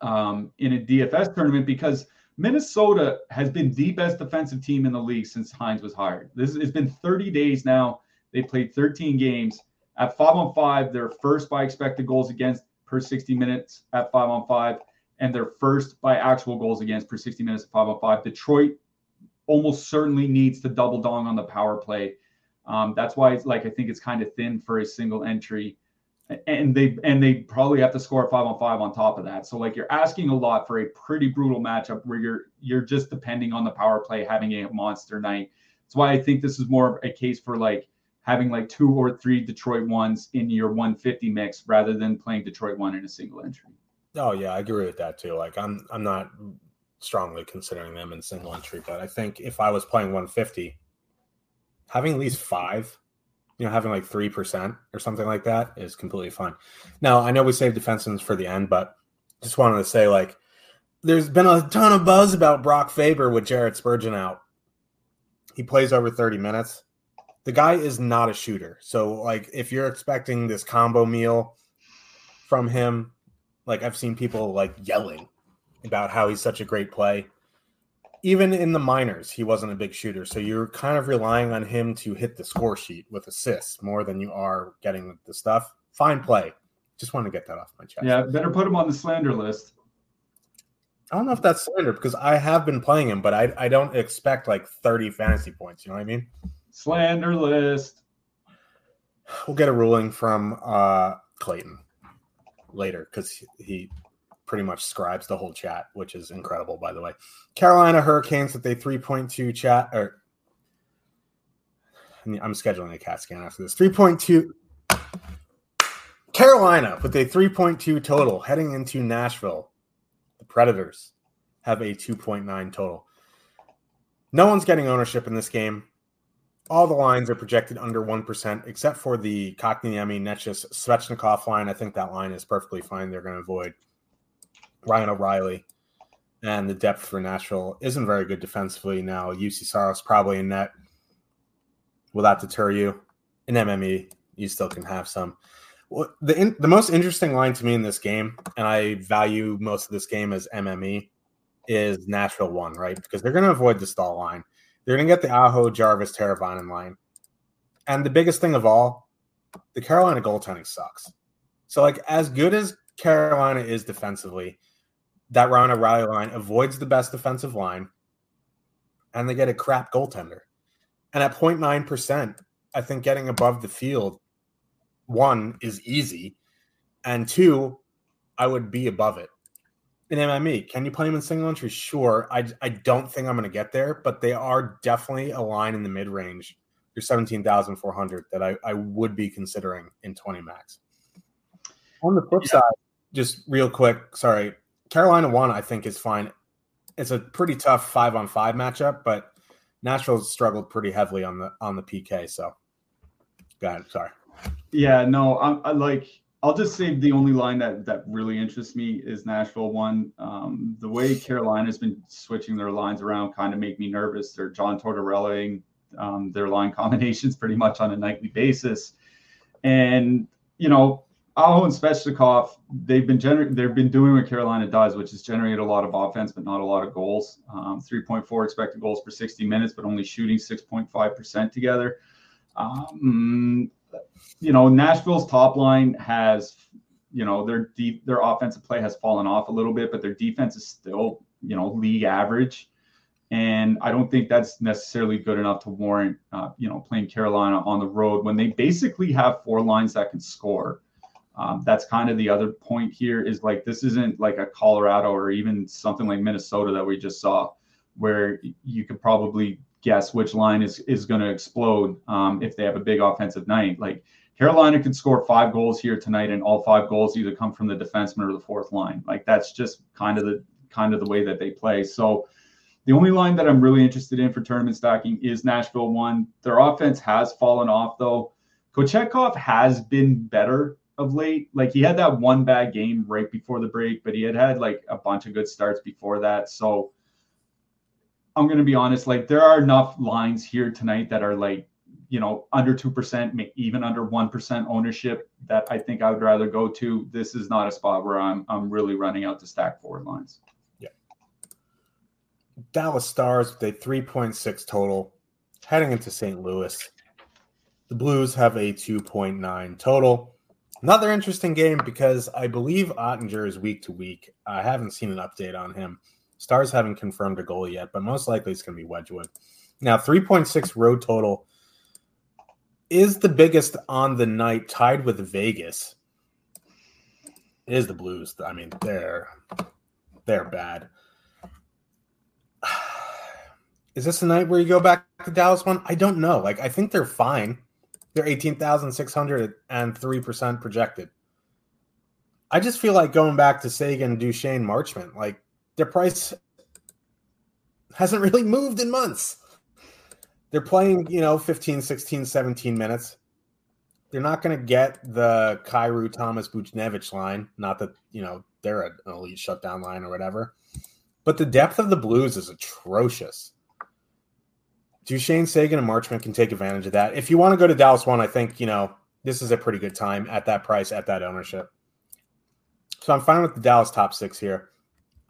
a DFS tournament, because Minnesota has been the best defensive team in the league since Hines was hired. It's been 30 days now. They played 13 games. At 5-on-5, they're first by expected goals against per 60 minutes at 5-on-5, and they're first by actual goals against per 60 minutes at 5-on-5. Detroit almost certainly needs to double dong on the power play. That's why it's I think it's kind of thin for a single entry, and they probably have to score 5-on-5 on top of that. So you're asking a lot for a pretty brutal matchup where you're just depending on the power play having a monster night. That's why I think this is more of a case for having 2 or 3 Detroit ones in your 150 mix rather than playing Detroit one in a single entry. Oh yeah, I agree with that too. I'm not strongly considering them in single entry, but I think if I was playing 150, having at least 5, having 3% or something like that is completely fine. Now, I know we saved defensemen for the end, but just wanted to say there's been a ton of buzz about Brock Faber with Jarrett Spurgeon out. He plays over 30 minutes. The guy is not a shooter. So if you're expecting this combo meal from him, I've seen people yelling about how he's such a great play. Even in the minors, he wasn't a big shooter. So you're kind of relying on him to hit the score sheet with assists more than you are getting the stuff. Fine play. Just wanted to get that off my chest. Yeah, better put him on the slander list. I don't know if that's slander because I have been playing him, but I don't expect 30 fantasy points. You know what I mean? Slander list. We'll get a ruling from Clayton later because he pretty much scribes the whole chat, which is incredible, by the way. Carolina Hurricanes with a 3.2 chat, or I'm scheduling a CAT scan after this. 3.2 Carolina with a 3.2 total heading into Nashville. The Predators have a 2.9 total. No one's getting ownership in this game. All the lines are projected under 1%, except for the Kotkaniemi, Nečas, Svechnikov line. I think that line is perfectly fine. They're going to avoid Ryan O'Reilly, and the depth for Nashville isn't very good defensively now. UC Saros probably in net. Will that deter you? In MME, you still can have some. Well, the most interesting line to me in this game, and I value most of this game as MME, is Nashville 1, right? Because they're going to avoid the Staal line. They're going to get the Aho, Jarvis, Teravainen line. And the biggest thing of all, the Carolina goaltending sucks. So, as good as Carolina is defensively, that Ryan O'Reilly line avoids the best defensive line, and they get a crap goaltender. And at 0.9%, I think getting above the field, 1, is easy, and 2, I would be above it. In MME, can you play them in single entry? Sure. I don't think I'm going to get there, but they are definitely a line in the mid-range. They're 17,400 that I would be considering in 20 max. On the flip side, just real quick, sorry, Carolina 1, I think, is fine. It's a pretty tough 5-on-5 matchup, but Nashville's struggled pretty heavily on the PK. So, go ahead. Sorry. Yeah, no, I'll just say the only line that really interests me is Nashville 1. The way Carolina's been switching their lines around kind of make me nervous. They're John Tortorellaing their line combinations pretty much on a nightly basis. And, you know, Aho and Svechnikov, they've been doing what Carolina does, which is generate a lot of offense, but not a lot of goals. 3.4 expected goals per 60 minutes, but only shooting 6.5% together. You know, Nashville's top line has, you know, their offensive play has fallen off a little bit, but their defense is still, you know, league average. And I don't think that's necessarily good enough to warrant, you know, playing Carolina on the road when they basically have four lines that can score. That's kind of the other point here is, like, this isn't like a Colorado or even something like Minnesota that we just saw, where you could probably guess which line is going to explode if they have a big offensive night. Like, Carolina could score 5 goals here tonight, and all 5 goals either come from the defenseman or the fourth line. Like, that's just kind of the way that they play. So the only line that I'm really interested in for tournament stacking is Nashville one. Their offense has fallen off, though. Kochetkov has been better of late. Like, he had that one bad game right before the break, but he had like a bunch of good starts before that. So I'm going to be honest, like, there are enough lines here tonight that are, like, you know, under 2%, even under 1% ownership, that I think I would rather go to. This is not a spot where I'm really running out to stack forward lines. Yeah. Dallas Stars with a 3.6 total heading into St. Louis. The Blues have a 2.9 total. Another interesting game, because I believe Ottinger is week to week. I haven't seen an update on him. Stars haven't confirmed a goal yet, but most likely it's going to be Wedgwood. Now, 3.6 road total is the biggest on the night, tied with Vegas. It is the Blues. I mean, they're bad. Is this the night where you go back to Dallas one? I don't know. Like, I think they're fine. They're 18,603% projected. I just feel like going back to Sagan, Duchesne, Marchment, like, their price hasn't really moved in months. They're playing, you know, 15, 16, 17 minutes. They're not going to get the Kyrou, Thomas, Buchnevich line. Not that, you know, they're an elite shutdown line or whatever. But the depth of the Blues is atrocious. Duchesne, Sagan, and Marchment can take advantage of that. If you want to go to Dallas 1, I think, you know, this is a pretty good time at that price, at that ownership. So I'm fine with the Dallas top 6 here.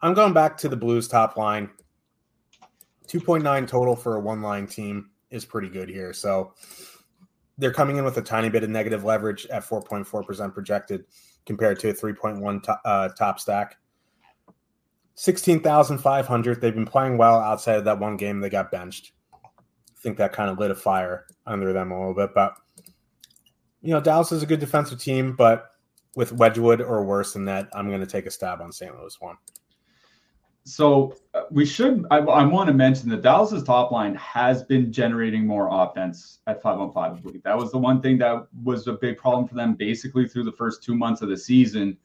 I'm going back to the Blues top line. 2.9 total for a one-line team is pretty good here. So they're coming in with a tiny bit of negative leverage at 4.4% projected compared to a 3.1 top stack. 16,500. They've been playing well outside of that one game they got benched. I think that kind of lit a fire under them a little bit. But, you know, Dallas is a good defensive team, but with Wedgwood or worse than that, I'm going to take a stab on St. Louis one. So I want to mention that Dallas's top line has been generating more offense at 5-on-5. That was the one thing that was a big problem for them basically through the first 2 months of the season,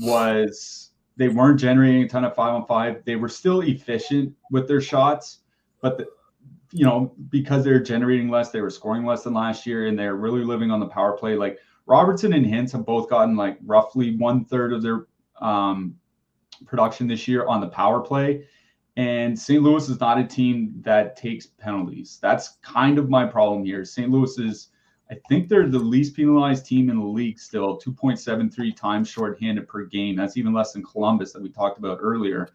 was they weren't generating a ton of 5-on-5. They were still efficient with their shots, but you know, because they're generating less, they were scoring less than last year, and they're really living on the power play. Like, Robertson and Hintz have both gotten like roughly 1/3 of their production this year on the power play. And St. Louis is not a team that takes penalties. That's kind of my problem here. St. Louis is, I think they're the least penalized team in the league still, 2.73 times shorthanded per game. That's even less than Columbus that we talked about earlier.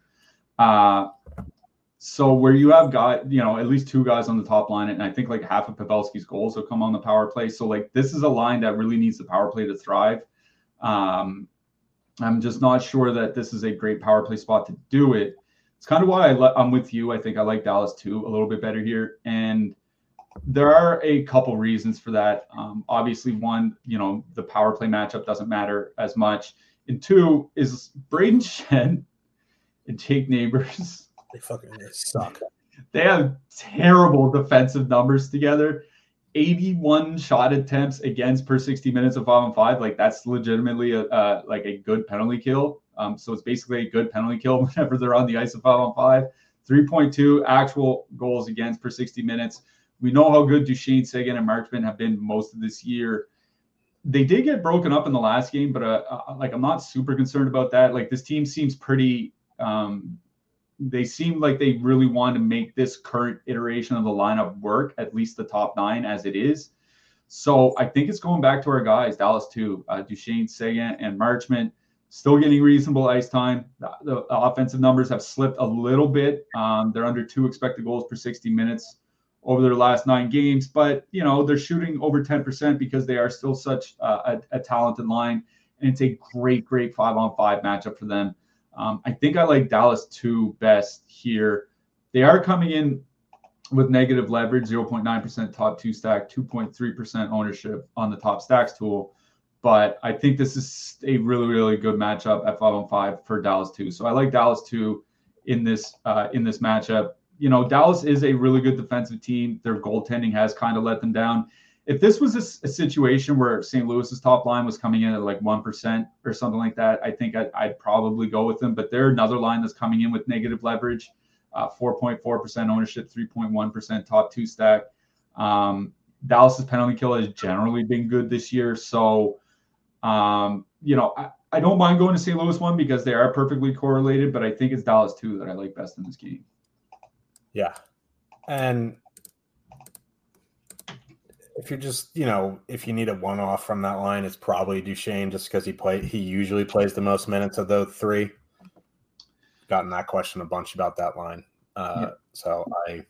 So where you have got, you know, at least 2 guys on the top line, and I think like half of Pavelski's goals will come on the power play. So like, this is a line that really needs the power play to thrive. I'm just not sure that this is a great power play spot to do it. It's kind of why I'm with you. I think I like Dallas too a little bit better here. And there are a couple reasons for that. Obviously, one, you know, the power play matchup doesn't matter as much. And two is Braden Shen and Jake Neighbors. They fucking suck. They have terrible defensive numbers together. 81 shot attempts against per 60 minutes of 5-on-5. Like, that's legitimately a good penalty kill. So it's basically a good penalty kill whenever they're on the ice of 5-on-5. 3.2 actual goals against per 60 minutes. We know how good Duchesne, Sagan, and Marchment have been most of this year. They did get broken up in the last game, but I'm not super concerned about that. Like, this team seems pretty they seemed like they really wanted to make this current iteration of the lineup work, at least the top nine as it is. So I think it's going back to our guys, Dallas too, Duchesne, Seguin, and Marchment, still getting reasonable ice time. The offensive numbers have slipped a little bit. They're under 2 expected goals per 60 minutes over their last 9 games, but you know, they're shooting over 10% because they are still such a talented line, and it's a great 5-on-5 matchup for them. I think I like Dallas 2 best here. They are coming in with negative leverage, 0.9% top 2 stack, 2.3% ownership on the top stacks tool. But I think this is a really good matchup at 5-on-5 for Dallas 2. So I like Dallas 2 in this matchup. You know, Dallas is a really good defensive team. Their goaltending has kind of let them down. If this was a situation where St. Louis's top line was coming in at like 1% or something like that, I think I'd probably go with them. But they're another line that's coming in with negative leverage, 4.4% ownership, 3.1% top 2 stack. Dallas's penalty kill has generally been good this year. So, you know, I don't mind going to St. Louis 1 because they are perfectly correlated, but I think it's Dallas 2 that I like best in this game. Yeah. And if you're just, you know, if you need a one-off from that line, it's probably Duchesne just because he usually plays the most minutes of those 3. Gotten that question a bunch about that line. Yeah. So I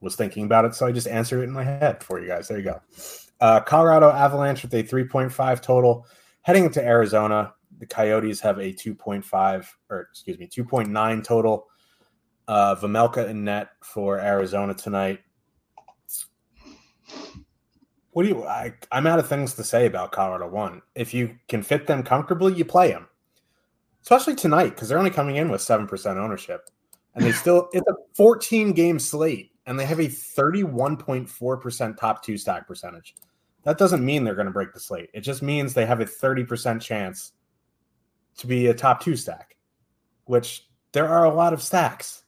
was thinking about it, so I just answered it in my head for you guys. There you go. Colorado Avalanche with a 3.5 total. Heading into Arizona, the Coyotes have a 2.9 total. Vejmelka in net for Arizona tonight. What do you? I'm out of things to say about Colorado 1. If you can fit them comfortably, you play them, especially tonight because they're only coming in with 7% ownership, and they still it's a 14-game slate, and they have a 31.4% top 2 stack percentage. That doesn't mean they're going to break the slate. It just means they have a 30% chance to be a top 2 stack, which there are a lot of stacks.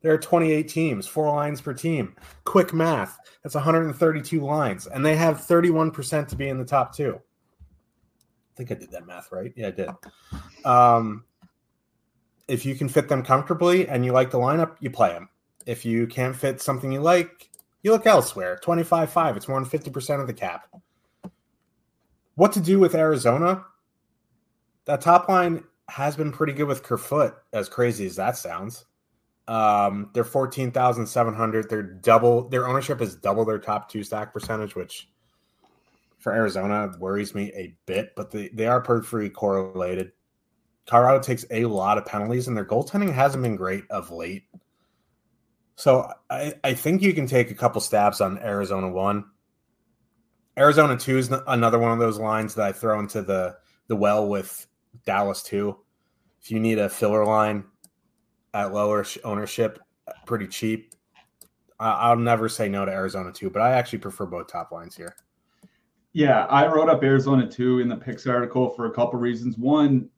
There are 28 teams, 4 lines per team. Quick math, that's 132 lines. And they have 31% to be in the top 2. I think I did that math right. Yeah, I did. If you can fit them comfortably and you like the lineup, you play them. If you can't fit something you like, you look elsewhere. 25-5, it's more than 50% of the cap. What to do with Arizona? That top line has been pretty good with Kerfoot, as crazy as that sounds. They're 14,700. Their ownership is double their top 2 stack percentage, which for Arizona worries me a bit, but they are perfectly correlated. Colorado takes a lot of penalties, and their goaltending hasn't been great of late. So I think you can take a couple stabs on Arizona 1. Arizona 2 is another one of those lines that I throw into the well with Dallas 2. If you need a filler line, at lower ownership, pretty cheap. I'll never say no to Arizona 2, but I actually prefer both top lines here. Yeah, I wrote up Arizona 2 in the picks article for a couple reasons. One,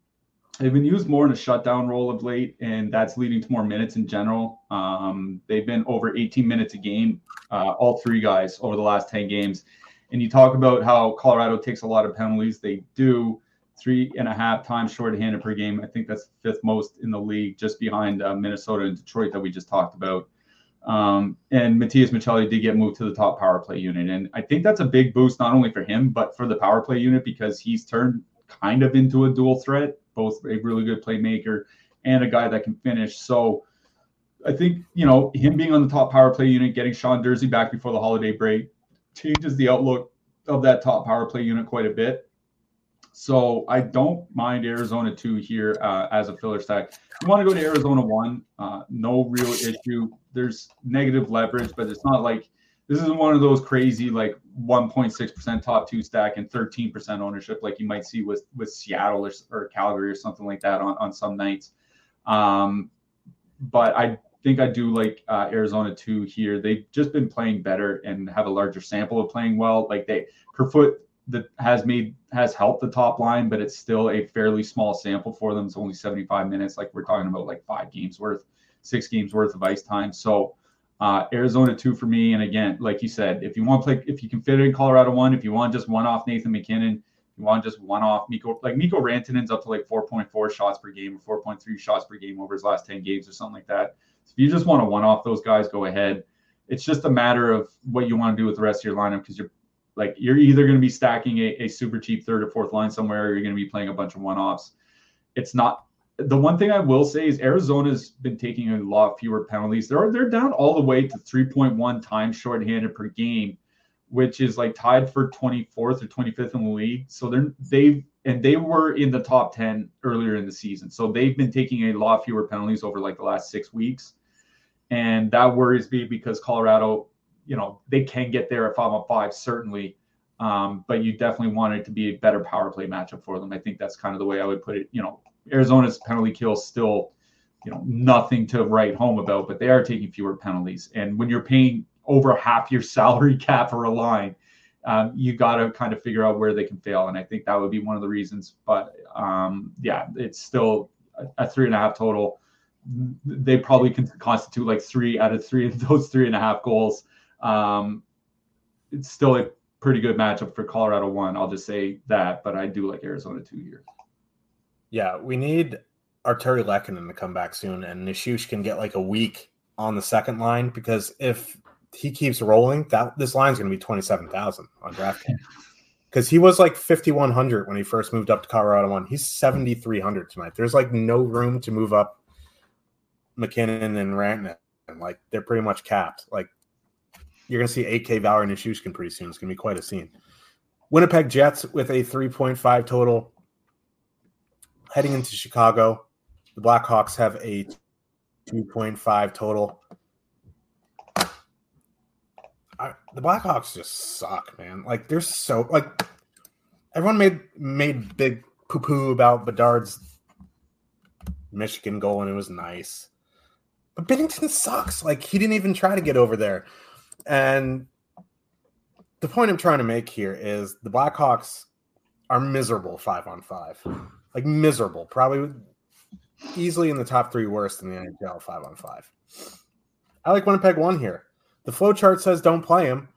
they've been used more in a shutdown role of late, and that's leading to more minutes in general. They've been over 18 minutes a game, all 3 guys over the last 10 games. And you talk about how Colorado takes a lot of penalties. They do. 3.5 times shorthanded per game. I think that's the 5th most in the league, just behind Minnesota and Detroit that we just talked about. And Matthias Michelli did get moved to the top power play unit. And I think that's a big boost, not only for him, but for the power play unit, because he's turned kind of into a dual threat, both a really good playmaker and a guy that can finish. So I think, you know, him being on the top power play unit, getting Sean Durzi back before the holiday break, changes the outlook of that top power play unit quite a bit. So I don't mind Arizona 2 here as a filler stack. You want to go to Arizona 1, no real issue. There's negative leverage, but it's not like this isn't one of those crazy like 1.6% top 2 stack and 13% ownership like you might see with Seattle or Calgary or something like that on some nights. But I think I do like Arizona 2 here. They've just been playing better and have a larger sample of playing well. Like Kerfoot that has helped the top line, but it's still a fairly small sample for them. It's only 75 minutes. Like we're talking about like 6 games worth of ice time. So Arizona 2 for me. And again, like you said, if you can fit it in Colorado 1, if you want just one off Nathan McKinnon, you want just one off Mikko Rantanen's up to like 4.4 shots per game or 4.3 shots per game over his last 10 games or something like that. So if you just want to one-off those guys, go ahead. It's just a matter of what you want to do with the rest of your lineup, because you're either going to be stacking a super cheap third or fourth line somewhere, or you're going to be playing a bunch of one-offs. It's not the one thing I will say is Arizona's been taking a lot fewer penalties. They're down all the way to 3.1 times shorthanded per game, which is like tied for 24th or 25th in the league. So they were in the top 10 earlier in the season. So they've been taking a lot fewer penalties over like the last 6 weeks. And that worries me because Colorado, they can get there at 5-on-5, certainly. But you definitely want it to be a better power play matchup for them. I think that's kind of the way I would put it. Arizona's penalty kill is still, nothing to write home about, but they are taking fewer penalties. And when you're paying over half your salary cap for a line, you got to kind of figure out where they can fail. And I think that would be one of the reasons. But it's still a 3.5 total. They probably can constitute like 3 out of 3 of those 3.5 goals. It's still a pretty good matchup for Colorado 1. I'll just say that, but I do like Arizona 2 here. Yeah, we need our Terry Lehkonen to come back soon, and Nishush can get like a week on the second line, because if he keeps rolling, this line's going to be 27,000 on DraftKings. Because he was like 5,100 when he first moved up to Colorado 1. He's 7,300 tonight. There's like no room to move up McKinnon and Rantanen. Like, they're pretty much capped. Like, you're going to see AK Valor and Nishushkin pretty soon. It's going to be quite a scene. Winnipeg Jets with a 3.5 total. Heading into Chicago, the Blackhawks have a 2.5 total. The Blackhawks just suck, man. Like, they're so – like, everyone made big poo-poo about Bedard's Michigan goal, and it was nice. But Binnington sucks. Like, he didn't even try to get over there. And the point I'm trying to make here is the Blackhawks are miserable 5-on-5. Like, miserable, probably easily in the top 3 worst in the NHL 5-on-5. I like Winnipeg 1 here. The flow chart says don't play him,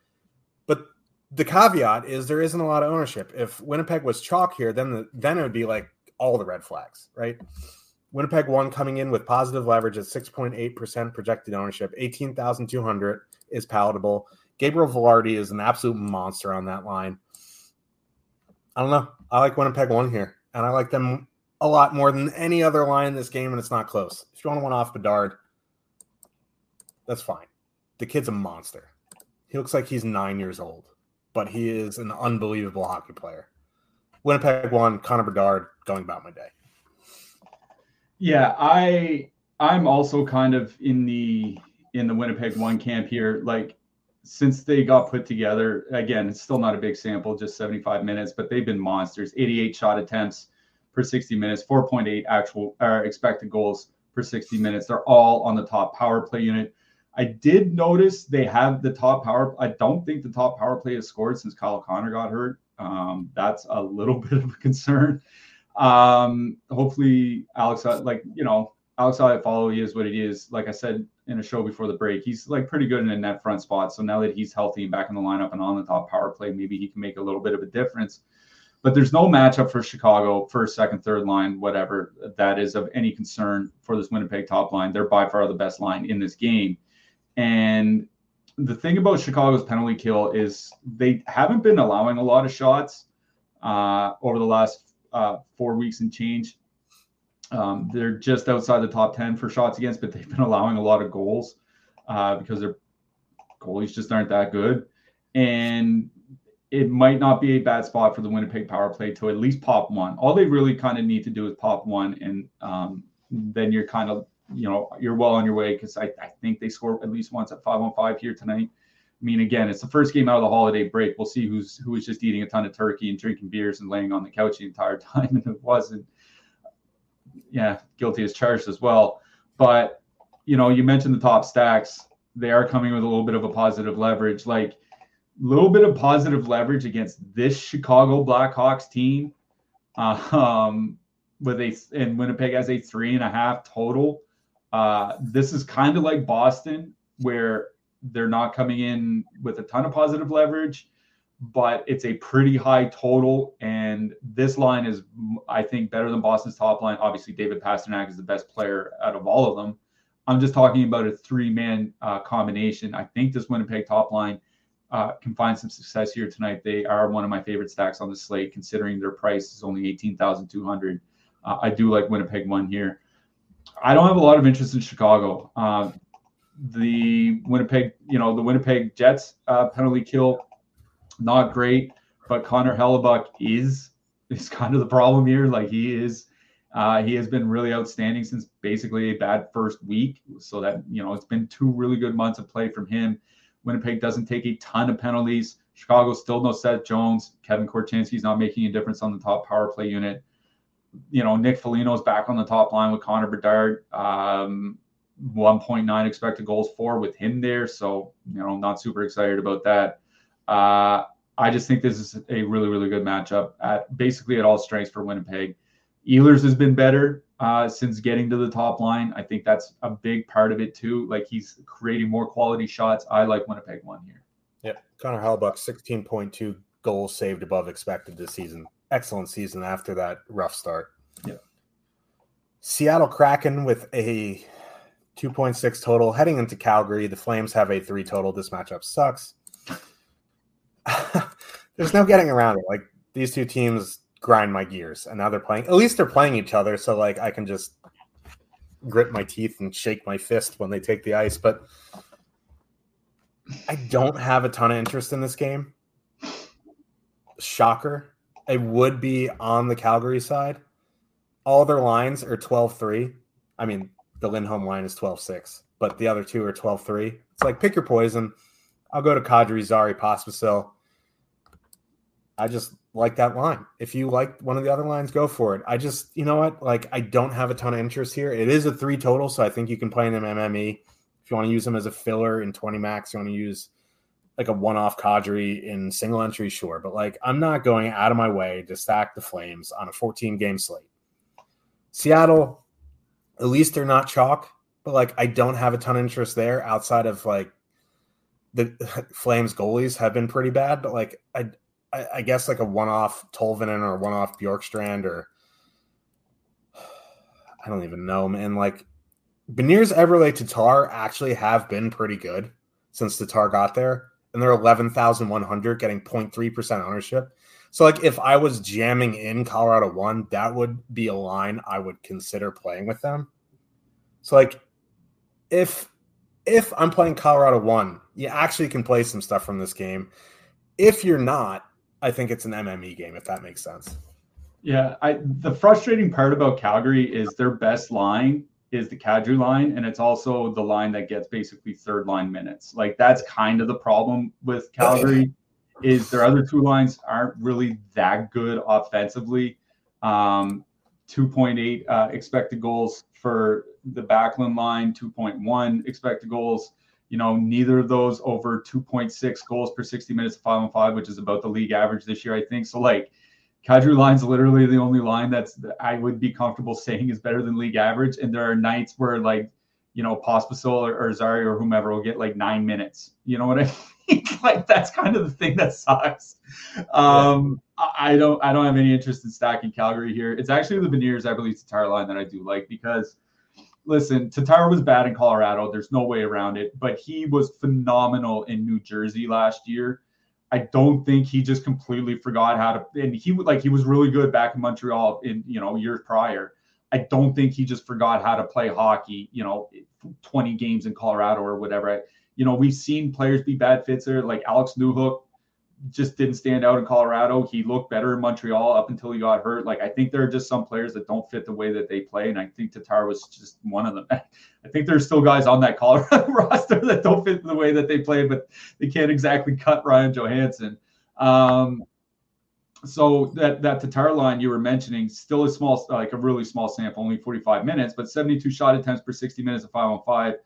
but the caveat is there isn't a lot of ownership. If Winnipeg was chalk here, then it would be like all the red flags, right? Winnipeg 1 coming in with positive leverage at 6.8% projected ownership. 18,200 is palatable. Gabriel Velarde is an absolute monster on that line. I don't know. I like Winnipeg 1 here. And I like them a lot more than any other line in this game, and it's not close. If you want to one-off Bedard, that's fine. The kid's a monster. He looks like he's 9 years old, but he is an unbelievable hockey player. Winnipeg 1, Connor Bedard, going about my day. Yeah, I'm also kind of in the Winnipeg 1 camp here. Like, since they got put together, again, it's still not a big sample, just 75 minutes, but they've been monsters. 88 shot attempts per 60 minutes, 4.8 actual expected goals per 60 minutes. They're all on the top power play unit. I did notice they have the top power. I don't think the top power play has scored since Kyle Connor got hurt. That's a little bit of a concern. Hopefully Alex Iafallo is what it is. Like I said in a show before the break, he's like pretty good in a net front spot. So now that he's healthy and back in the lineup and on the top power play, maybe he can make a little bit of a difference. But there's no matchup for Chicago, first, second, third line, whatever, that is of any concern for this Winnipeg top line. They're by far the best line in this game. And the thing about Chicago's penalty kill is they haven't been allowing a lot of shots over the last 4 weeks and change. They're just outside the top 10 for shots against, but they've been allowing a lot of goals because their goalies just aren't that good. And it might not be a bad spot for the Winnipeg power play to at least pop one. All they really kind of need to do is pop one, and then you're kind of, you're well on your way, because I think they score at least once at 5-on-5 here tonight. I mean, again, it's the first game out of the holiday break. We'll see who is just eating a ton of turkey and drinking beers and laying on the couch the entire time, and it wasn't. Yeah, guilty as charged as well. But, you mentioned the top stacks. They are coming with a little bit of a positive leverage. Like, a little bit of positive leverage against this Chicago Blackhawks team and Winnipeg has a 3.5 total. This is kind of like Boston, where they're not coming in with a ton of positive leverage, but it's a pretty high total, and this line is, I think, better than Boston's top line. Obviously, David Pasternak is the best player out of all of them. I'm just talking about a three-man combination. I think this Winnipeg top line can find some success here tonight. They are one of my favorite stacks on the slate, considering their price is only $18,200. I do like Winnipeg one here. I don't have a lot of interest in Chicago. The Winnipeg, the Winnipeg Jets penalty kill, not great, but Connor Hellebuck is kind of the problem here. Like he has been really outstanding since basically a bad first week. So that, it's been two really good months of play from him. Winnipeg doesn't take a ton of penalties. Chicago still no Seth Jones. Kevin Korchinski's not making a difference on the top power play unit. Nick Foligno's back on the top line with Connor Bedard. 1.9 expected goals for with him there. So, not super excited about that. I just think this is a really, really good matchup at basically at all strengths for Winnipeg. Ehlers has been better since getting to the top line. I think that's a big part of it too. Like he's creating more quality shots. I like Winnipeg one here. Yeah. Connor Hellebuck, 16.2 goals saved above expected this season. Excellent season after that rough start. Yeah. Seattle Kraken with a 2.6 total heading into Calgary. The Flames have a 3 total. This matchup sucks. There's no getting around it. Like these two teams grind my gears, and now they're playing. At least they're playing each other, so like I can just grit my teeth and shake my fist when they take the ice. But I don't have a ton of interest in this game. Shocker. I would be on the Calgary side. All their lines are 12-3. I mean, the Lindholm line is 12-6, but the other two are 12-3. It's like, pick your poison. I'll go to Kadri, Zari, Pospisil. I just like that line. If you like one of the other lines, go for it. I just, I don't have a ton of interest here. It is a 3 total, so I think you can play in an MME. If you want to use them as a filler in 20 max, you want to use like a one-off Kadri in single entry, sure. But like, I'm not going out of my way to stack the Flames on a 14-game slate. Seattle, at least they're not chalk, but like I don't have a ton of interest there outside of like the Flames goalies have been pretty bad, but like I guess like a one-off Tolvanen or one-off Bjorkstrand or I don't even know, man. Like Beniers, Eberle, Tatar actually have been pretty good since Tatar got there, and they're 11,100 getting 0.3% ownership. So, like, if I was jamming in Colorado 1, that would be a line I would consider playing with them. So, like, if I'm playing Colorado 1, you actually can play some stuff from this game. If you're not, I think it's an MME game, if that makes sense. Yeah, the frustrating part about Calgary is their best line is the Kadri line, and it's also the line that gets basically third-line minutes. Like, that's kind of the problem with Calgary. Is their other two lines aren't really that good offensively. 2.8 expected goals for the Backlund line, 2.1 expected goals. Neither of those over 2.6 goals per 60 minutes of 5-on-5, which is about the league average this year, I think. So, like, Kadri line's literally the only line that I would be comfortable saying is better than league average. And there are nights where, like, Pospisil or Zari or whomever will get, like, 9 minutes. You know what I mean? Like that's kind of the thing that sucks. I don't have any interest in stacking Calgary here. It's actually the Beniers, I believe, Tatar line that I do like because, listen, Tatar was bad in Colorado. There's no way around it, but he was phenomenal in New Jersey last year. I don't think he just completely forgot how to. And he was really good back in Montreal in years prior. I don't think he just forgot how to play hockey. 20 games in Colorado or whatever. We've seen players be bad fits there. Like Alex Newhook just didn't stand out in Colorado. He looked better in Montreal up until he got hurt. Like, I think there are just some players that don't fit the way that they play. And I think Tatar was just one of them. I think there's still guys on that Colorado roster that don't fit the way that they play, but they can't exactly cut Ryan Johansson. So that Tatar line you were mentioning, still a small, like a really small sample, only 45 minutes, but 72 shot attempts per 60 minutes of 5-on-5.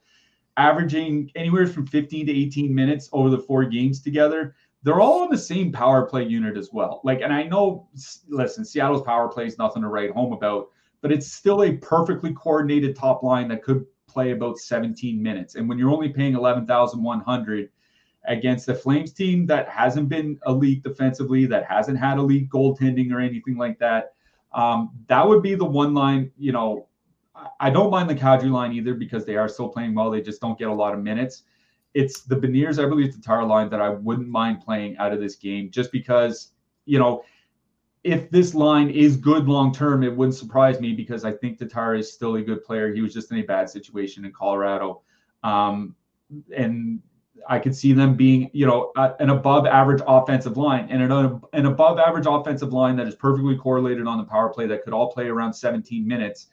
Averaging anywhere from 15 to 18 minutes over the 4 games together. They're all on the same power play unit as well. Like, and I know, listen, Seattle's power play is nothing to write home about, but it's still a perfectly coordinated top line that could play about 17 minutes. And when you're only paying 11,100 against the Flames team that hasn't been elite defensively, that hasn't had elite goaltending or anything like that, that would be the one line, I don't mind the Kadri line either because they are still playing well. They just don't get a lot of minutes. It's the Beniers, I believe, the Tatar line that I wouldn't mind playing out of this game just because, you know, if this line is good long-term, it wouldn't surprise me because I think Tatar is still a good player. He was just in a bad situation in Colorado. And I could see them being, you know, an above-average offensive line. And an above-average offensive line that is perfectly correlated on the power play that could all play around 17 minutes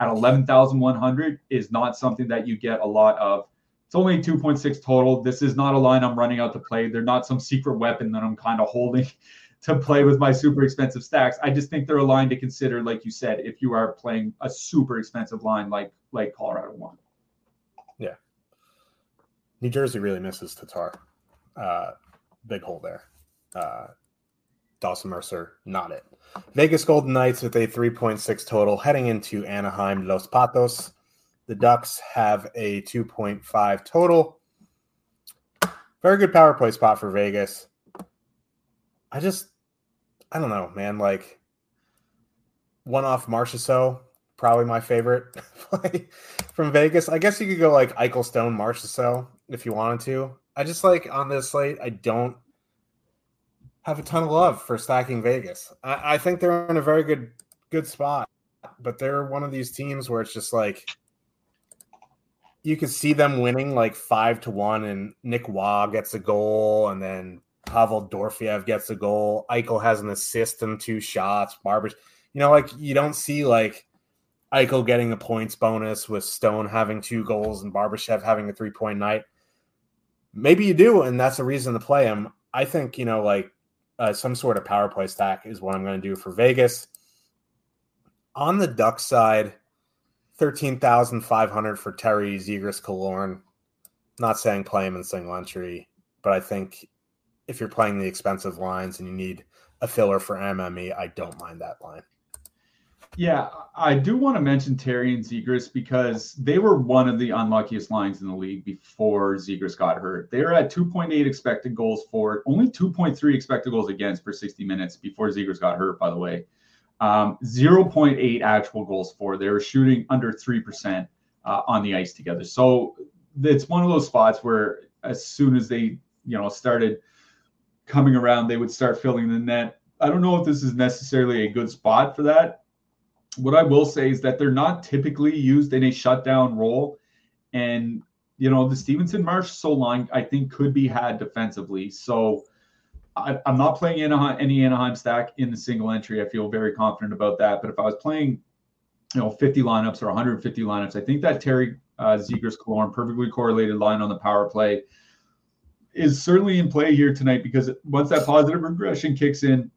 at 11,100 is not something that you get a lot of. It's only 2.6 total. This is not a line I'm running out to play. They're not some secret weapon that I'm kind of holding to play with my super expensive stacks. I just think they're a line to consider, like you said, if you are playing a super expensive line like Colorado won. Yeah. New Jersey really misses Tatar. Big hole there. Dawson Mercer, not it. Vegas Golden Knights with a 3.6 total heading into Anaheim Los Patos. The Ducks have a 2.5 total. Very good power play spot for Vegas. I don't know, man. Like, one-off Marchessault, probably my favorite play from Vegas. I guess you could go, like, Eichelstone, Marchessault if you wanted to. I just, like, on this slate, I don't have a ton of love for stacking Vegas. I think they're in a very good spot, but they're one of these teams where it's just, like, you could see them winning, like, 5-1, and Nick Waugh gets a goal, and then Pavel Dorfiev gets a goal. Eichel has an assist and 2 shots. Barbers, you know, like you don't see like Eichel getting a points bonus with Stone having 2 goals and Barbashev having a 3-point night. Maybe you do, and that's a reason to play him. I think, you know, like some sort of power play stack is what I'm going to do for Vegas. On the Duck side, 13,500 for Terry Zegras-Killorn. Not saying play him in single entry, but I think if you're playing the expensive lines and you need a filler for MME, I don't mind that line. Yeah, I do want to mention Terry and Zegras because they were one of the unluckiest lines in the league before Zegras got hurt. They were at 2.8 expected goals for, only 2.3 expected goals against per 60 minutes before Zegras got hurt, by the way. 0.8 actual goals for. They were shooting under 3% on the ice together. So it's one of those spots where as soon as they, you know, started coming around, they would start filling the net. I don't know if this is necessarily a good spot for that. What I will say is that they're not typically used in a shutdown role. And, you know, the Stevenson-Marchessault line, I think, could be had defensively. So I'm not playing any Anaheim stack in the single entry. I feel very confident about that. But if I was playing, you know, 50 lineups or 150 lineups, I think that Terry Zegras-Killorn perfectly correlated line on the power play is certainly in play here tonight, because once that positive regression kicks in,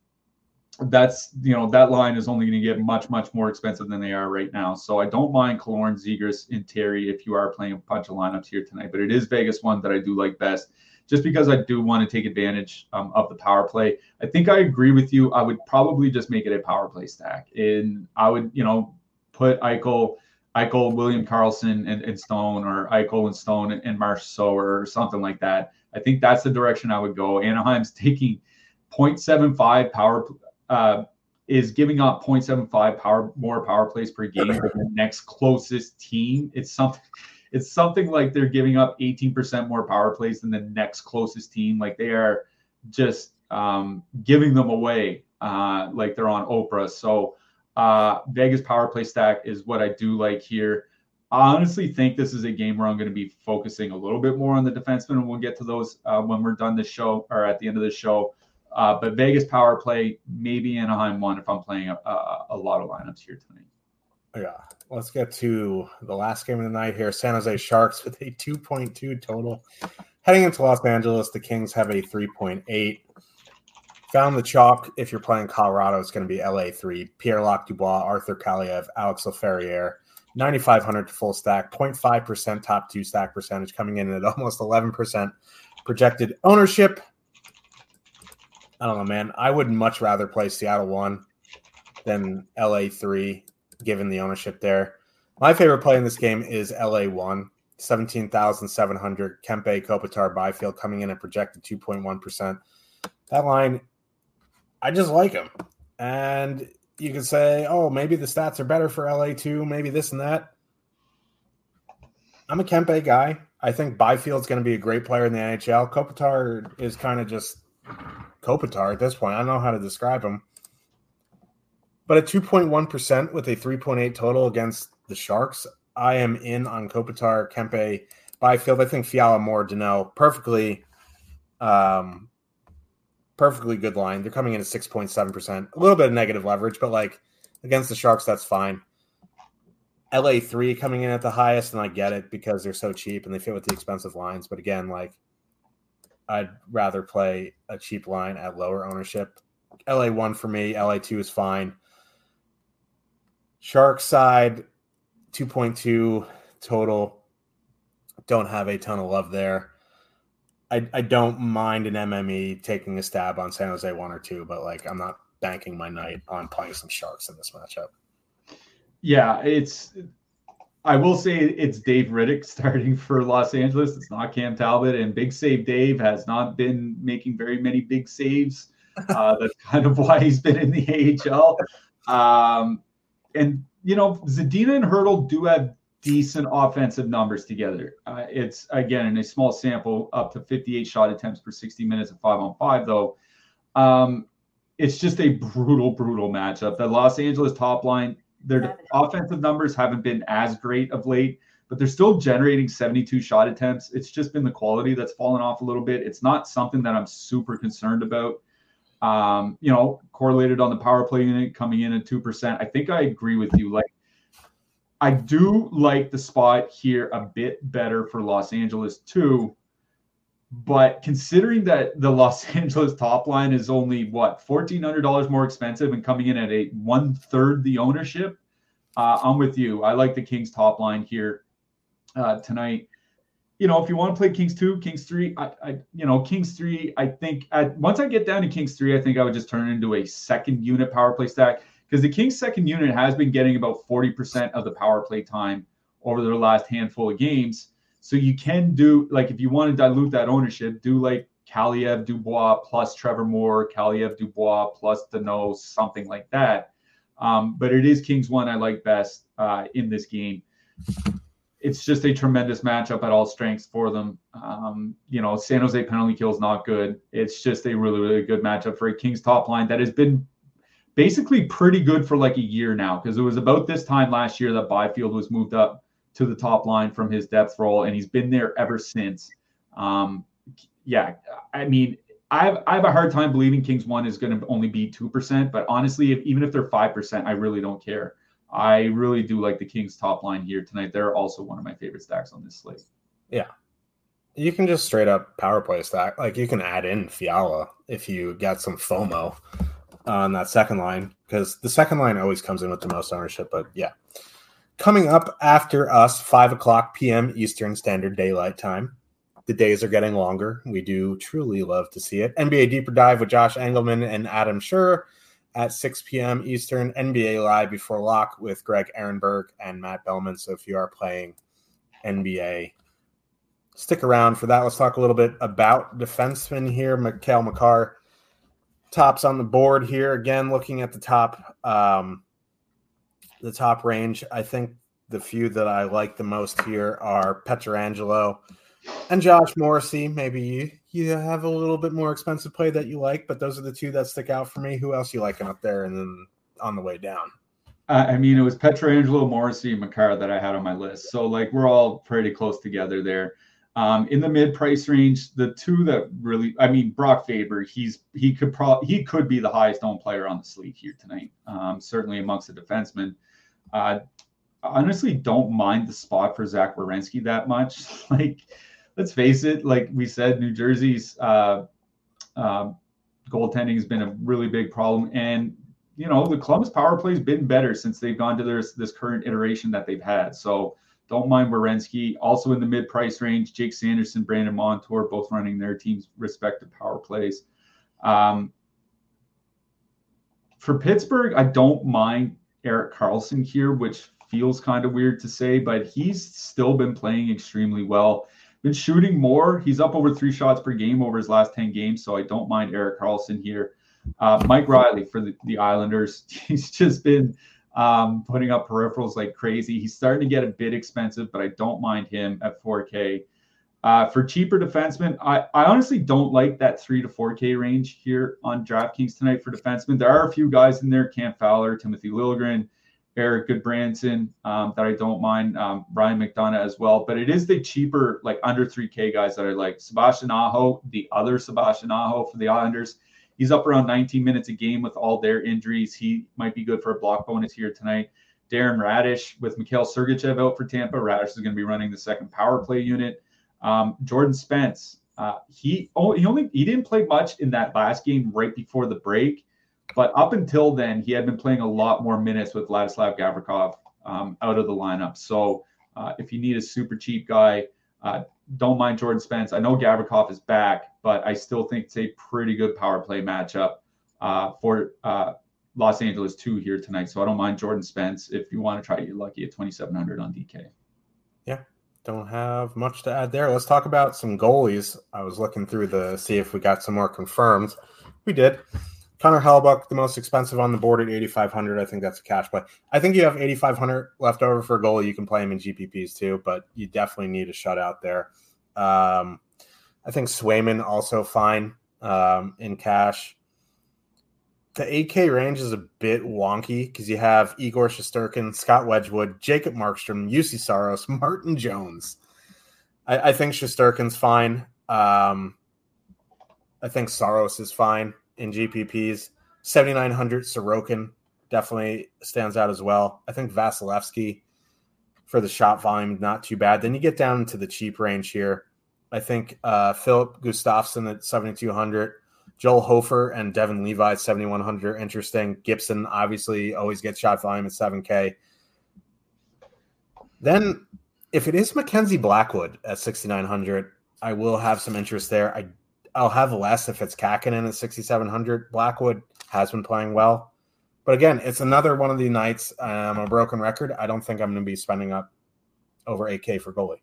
that's, you know, that line is only going to get much, much more expensive than they are right now. So I don't mind Killorn, Zegras, and Terry if you are playing a bunch of lineups here tonight, but it is Vegas one that I do like best just because I do want to take advantage of the power play. I think I agree with you. I would probably just make it a power play stack, and I would, you know, put Eichel, William Karlsson, and Stone, or Eichel and Stone and Marchessault, or something like that. I think that's the direction I would go. Anaheim's taking 0.75 power, is giving up 0.75 more power plays per game than the next closest team. It's something like they're giving up 18% more power plays than the next closest team. Like they are just giving them away like they're on Oprah. So Vegas power play stack is what I do like here. I honestly think this is a game where I'm going to be focusing a little bit more on the defensemen, and we'll get to those when we're done this show or at the end of the show. But Vegas power play, maybe Anaheim one if I'm playing a lot of lineups here tonight. Yeah, let's get to the last game of the night here. San Jose Sharks with a 2.2 total. Heading into Los Angeles, the Kings have a 3.8. Found the chalk. If you're playing Colorado, it's going to be LA3. Pierre-Luc Dubois, Arthur Kaliev, Alex Laferriere. 9,500 to full stack, 0.5% top 2 stack percentage, coming in at almost 11% projected ownership. I don't know, man. I would much rather play Seattle 1 than LA 3, given the ownership there. My favorite play in this game is LA 1, 17,700. Kempe, Kopitar, Byfield coming in at projected 2.1%. That line, I just like him. And you can say, oh, maybe the stats are better for LA2, maybe this and that. I'm a Kempe guy. I think Byfield's going to be a great player in the NHL. Kopitar is kind of just Kopitar at this point. I don't know how to describe him. But at 2.1% with a 3.8 total against the Sharks, I am in on Kopitar, Kempe, Byfield. I think Fiala, Moore, Deneau, perfectly good line. They're coming in at 6.7%. A little bit of negative leverage, but like against the Sharks, that's fine. LA3 coming in at the highest, and I get it because they're so cheap and they fit with the expensive lines. But again, like I'd rather play a cheap line at lower ownership. LA1 for me, LA2 is fine. Shark side, 2.2 total. Don't have a ton of love there. I don't mind an MME taking a stab on San Jose 1 or 2, but like I'm not banking my night on playing some Sharks in this matchup. Yeah, I will say it's Dave Riddick starting for Los Angeles. It's not Cam Talbot, and Big Save Dave has not been making very many big saves. That's kind of why he's been in the AHL. And, you know, Zadina and Hurdle do have decent offensive numbers together. It's, again, in a small sample, up to 58 shot attempts per 60 minutes of 5-on-5, though. It's just a brutal matchup. The Los Angeles top line, their offensive numbers haven't been as great of late, but they're still generating 72 shot attempts. It's just been the quality that's fallen off a little bit. It's not something that I'm super concerned about. You know, correlated on the power play unit coming in at 2%. I think I agree with you. Like, I do like the spot here a bit better for Los Angeles too, but considering that the Los Angeles top line is only, what, $1,400 more expensive and coming in at a 1/3 the ownership, I'm with you. I like the Kings top line here tonight. You know, if you want to play Kings 2, Kings 3, Kings 3, I think once I get down to Kings 3, I think I would just turn it into a second unit power play stack because the Kings second unit has been getting about 40% of the power play time over their last handful of games. So you can do, like, if you want to dilute that ownership, do like Kaliev Dubois plus Trevor Moore, Kaliev Dubois plus Deneau, something like that. But it is Kings 1 I like best in this game. It's just a tremendous matchup at all strengths for them. You know, San Jose penalty kill is not good. It's just a really good matchup for a Kings top line that has been basically pretty good for like a year now, because it was about this time last year that Byfield was moved up to the top line from his depth role, and he's been there ever since. I mean, I have a hard time believing Kings 1 is going to only be 2%, but honestly, even if they're 5%, I really don't care. I really do like the Kings top line here tonight. They're also one of my favorite stacks on this slate. Yeah. You can just straight up power play stack. Like, you can add in Fiala if you got some FOMO on that second line, because the second line always comes in with the most ownership. But yeah. Coming up after us, 5:00 p.m. Eastern Standard Daylight Time. The days are getting longer. We do truly love to see it. NBA Deeper Dive with Josh Engelman and Adam Scheurer at 6 p.m. Eastern. NBA Live Before Lock with Greg Ehrenberg and Matt Bellman. So if you are playing NBA, stick around for that. Let's talk a little bit about defensemen here. Mikhail Makar tops on the board here. Again, looking at the top range, I think the few that I like the most here are Pietrangelo and Josh Morrissey. Maybe you have a little bit more expensive play that you like, but those are the two that stick out for me. Who else you liking up there and then on the way down? I mean, it was Pietrangelo, Morrissey, and Makar that I had on my list. So, like, we're all pretty close together there. In the mid-price range, the two that really – I mean, Brock Faber, he could be the highest-owned player on the slate here tonight, certainly amongst the defensemen. Honestly, don't mind the spot for Zach Werenski that much. Like, let's face it, like we said, New Jersey's goaltending has been a really big problem. And, you know, the Columbus power play has been better since they've gone to this current iteration that they've had. So don't mind Werenski. Also in the mid-price range, Jake Sanderson, Brandon Montour, both running their team's respective power plays. For Pittsburgh, I don't mind Erik Karlsson here, which feels kind of weird to say, but he's still been playing extremely well. Been shooting more. He's up over 3 shots per game over his last 10 games, so I don't mind Erik Karlsson here. Mike Riley for the Islanders. He's just been putting up peripherals like crazy. He's starting to get a bit expensive, but I don't mind him at 4K. For cheaper defensemen, I honestly don't like that 3 to 4K range here on DraftKings tonight for defensemen. There are a few guys in there, Cam Fowler, Timothy Liljegren, Eric Goodbranson, that I don't mind, Ryan McDonough as well. But it is the cheaper, like under 3K guys that I like. Sebastian Aho, the other Sebastian Aho for the Islanders. He's up around 19 minutes a game with all their injuries. He might be good for a block bonus here tonight. Darren Radish with Mikhail Sergachev out for Tampa. Radish is going to be running the second power play unit. Jordan Spence, he didn't play much in that last game right before the break. But up until then, he had been playing a lot more minutes with Vladislav Gavrikov out of the lineup. So if you need a super cheap guy, don't mind Jordan Spence. I know Gavrikov is back, but I still think it's a pretty good power play matchup for Los Angeles 2 here tonight. So I don't mind Jordan Spence if you want to try your lucky at 2,700 on DK. Yeah, don't have much to add there. Let's talk about some goalies. I was looking through to see if we got some more confirmed. We did. Connor Hellebuyck, the most expensive on the board at 8,500. I think that's a cash play. I think you have 8,500 left over for a goalie. You can play him in GPPs too, but you definitely need a shutout there. I think Swayman also fine in cash. The 8K range is a bit wonky because you have Igor Shesterkin, Scott Wedgwood, Jacob Markstrom, UC Saros, Martin Jones. I think Shesterkin's fine. I think Saros is fine. In GPPs, 7,900 Sorokin definitely stands out as well. I think Vasilevsky for the shot volume, not too bad. Then you get down into the cheap range here. I think Philip Gustafsson at 7,200, Joel Hofer and Devin Levi at 7,100. Interesting. Gibson obviously always gets shot volume at 7K. Then if it is Mackenzie Blackwood at 6,900, I will have some interest there. I'll have less if it's Kakinen at 6,700. Blackwood has been playing well. But again, it's another one of the nights. I'm a broken record. I don't think I'm going to be spending up over 8K for goalie.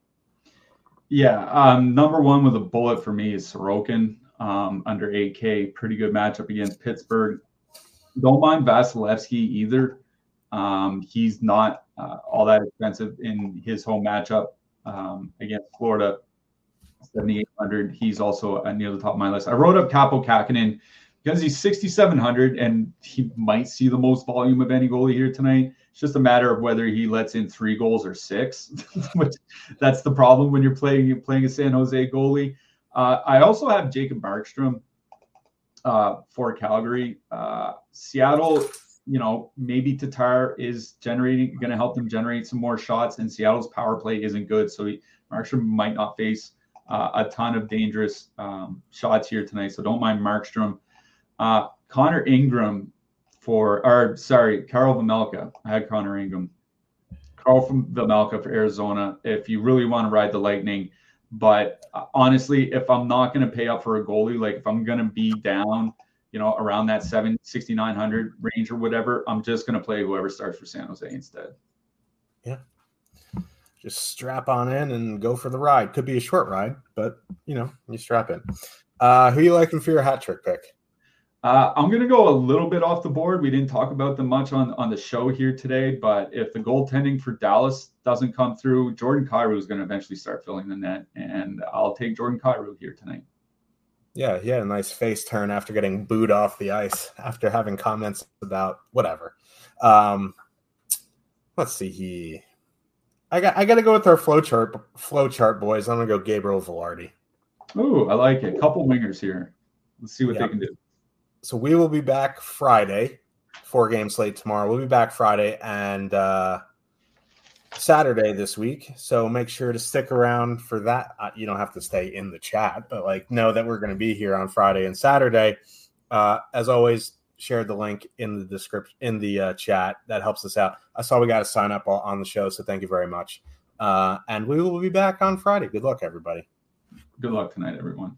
Yeah, number one with a bullet for me is Sorokin under 8K. Pretty good matchup against Pittsburgh. Don't mind Vasilevsky either. He's not all that expensive in his home matchup against Florida. 7,800. He's also near the top of my list. I wrote up Capo Kakinen because he's 6,700 and he might see the most volume of any goalie here tonight. It's just a matter of whether he lets in 3 goals or 6, which that's the problem when you're playing a San Jose goalie. I also have Jacob Markstrom for Calgary. Seattle, you know, maybe Tatar is going to help them generate some more shots, and Seattle's power play isn't good. So Markstrom might not face a ton of dangerous shots here tonight, so don't mind Markstrom. Connor Ingram Carl Vamelka. I had Connor Ingram. Carl Vamelka for Arizona if you really want to ride the Lightning. But honestly, if I'm not going to pay up for a goalie, like if I'm going to be down, you know, around that 6,900 range or whatever, I'm just going to play whoever starts for San Jose instead. Yeah. Just strap on in and go for the ride. Could be a short ride, but, you know, you strap in. Who are you liking for your hat trick pick? I'm going to go a little bit off the board. We didn't talk about them much on the show here today, but if the goaltending for Dallas doesn't come through, Jordan Kyrou is going to eventually start filling the net, and I'll take Jordan Kyrou here tonight. Yeah, he had a nice face turn after getting booed off the ice, after having comments about whatever. Let's see. I got to go with our flow chart boys. I'm going to go Gabriel Velarde. Ooh, I like it. Couple wingers here. Let's see what they can do. So we will be back Friday. 4-game slate tomorrow. We'll be back Friday and Saturday this week. So make sure to stick around for that. You don't have to stay in the chat, but like know that we're going to be here on Friday and Saturday. As always, share the link in the description in the chat. That helps us out. I saw we got to sign up on the show, so thank you very much. And we will be back on Friday. Good luck, everybody. Good luck tonight, everyone.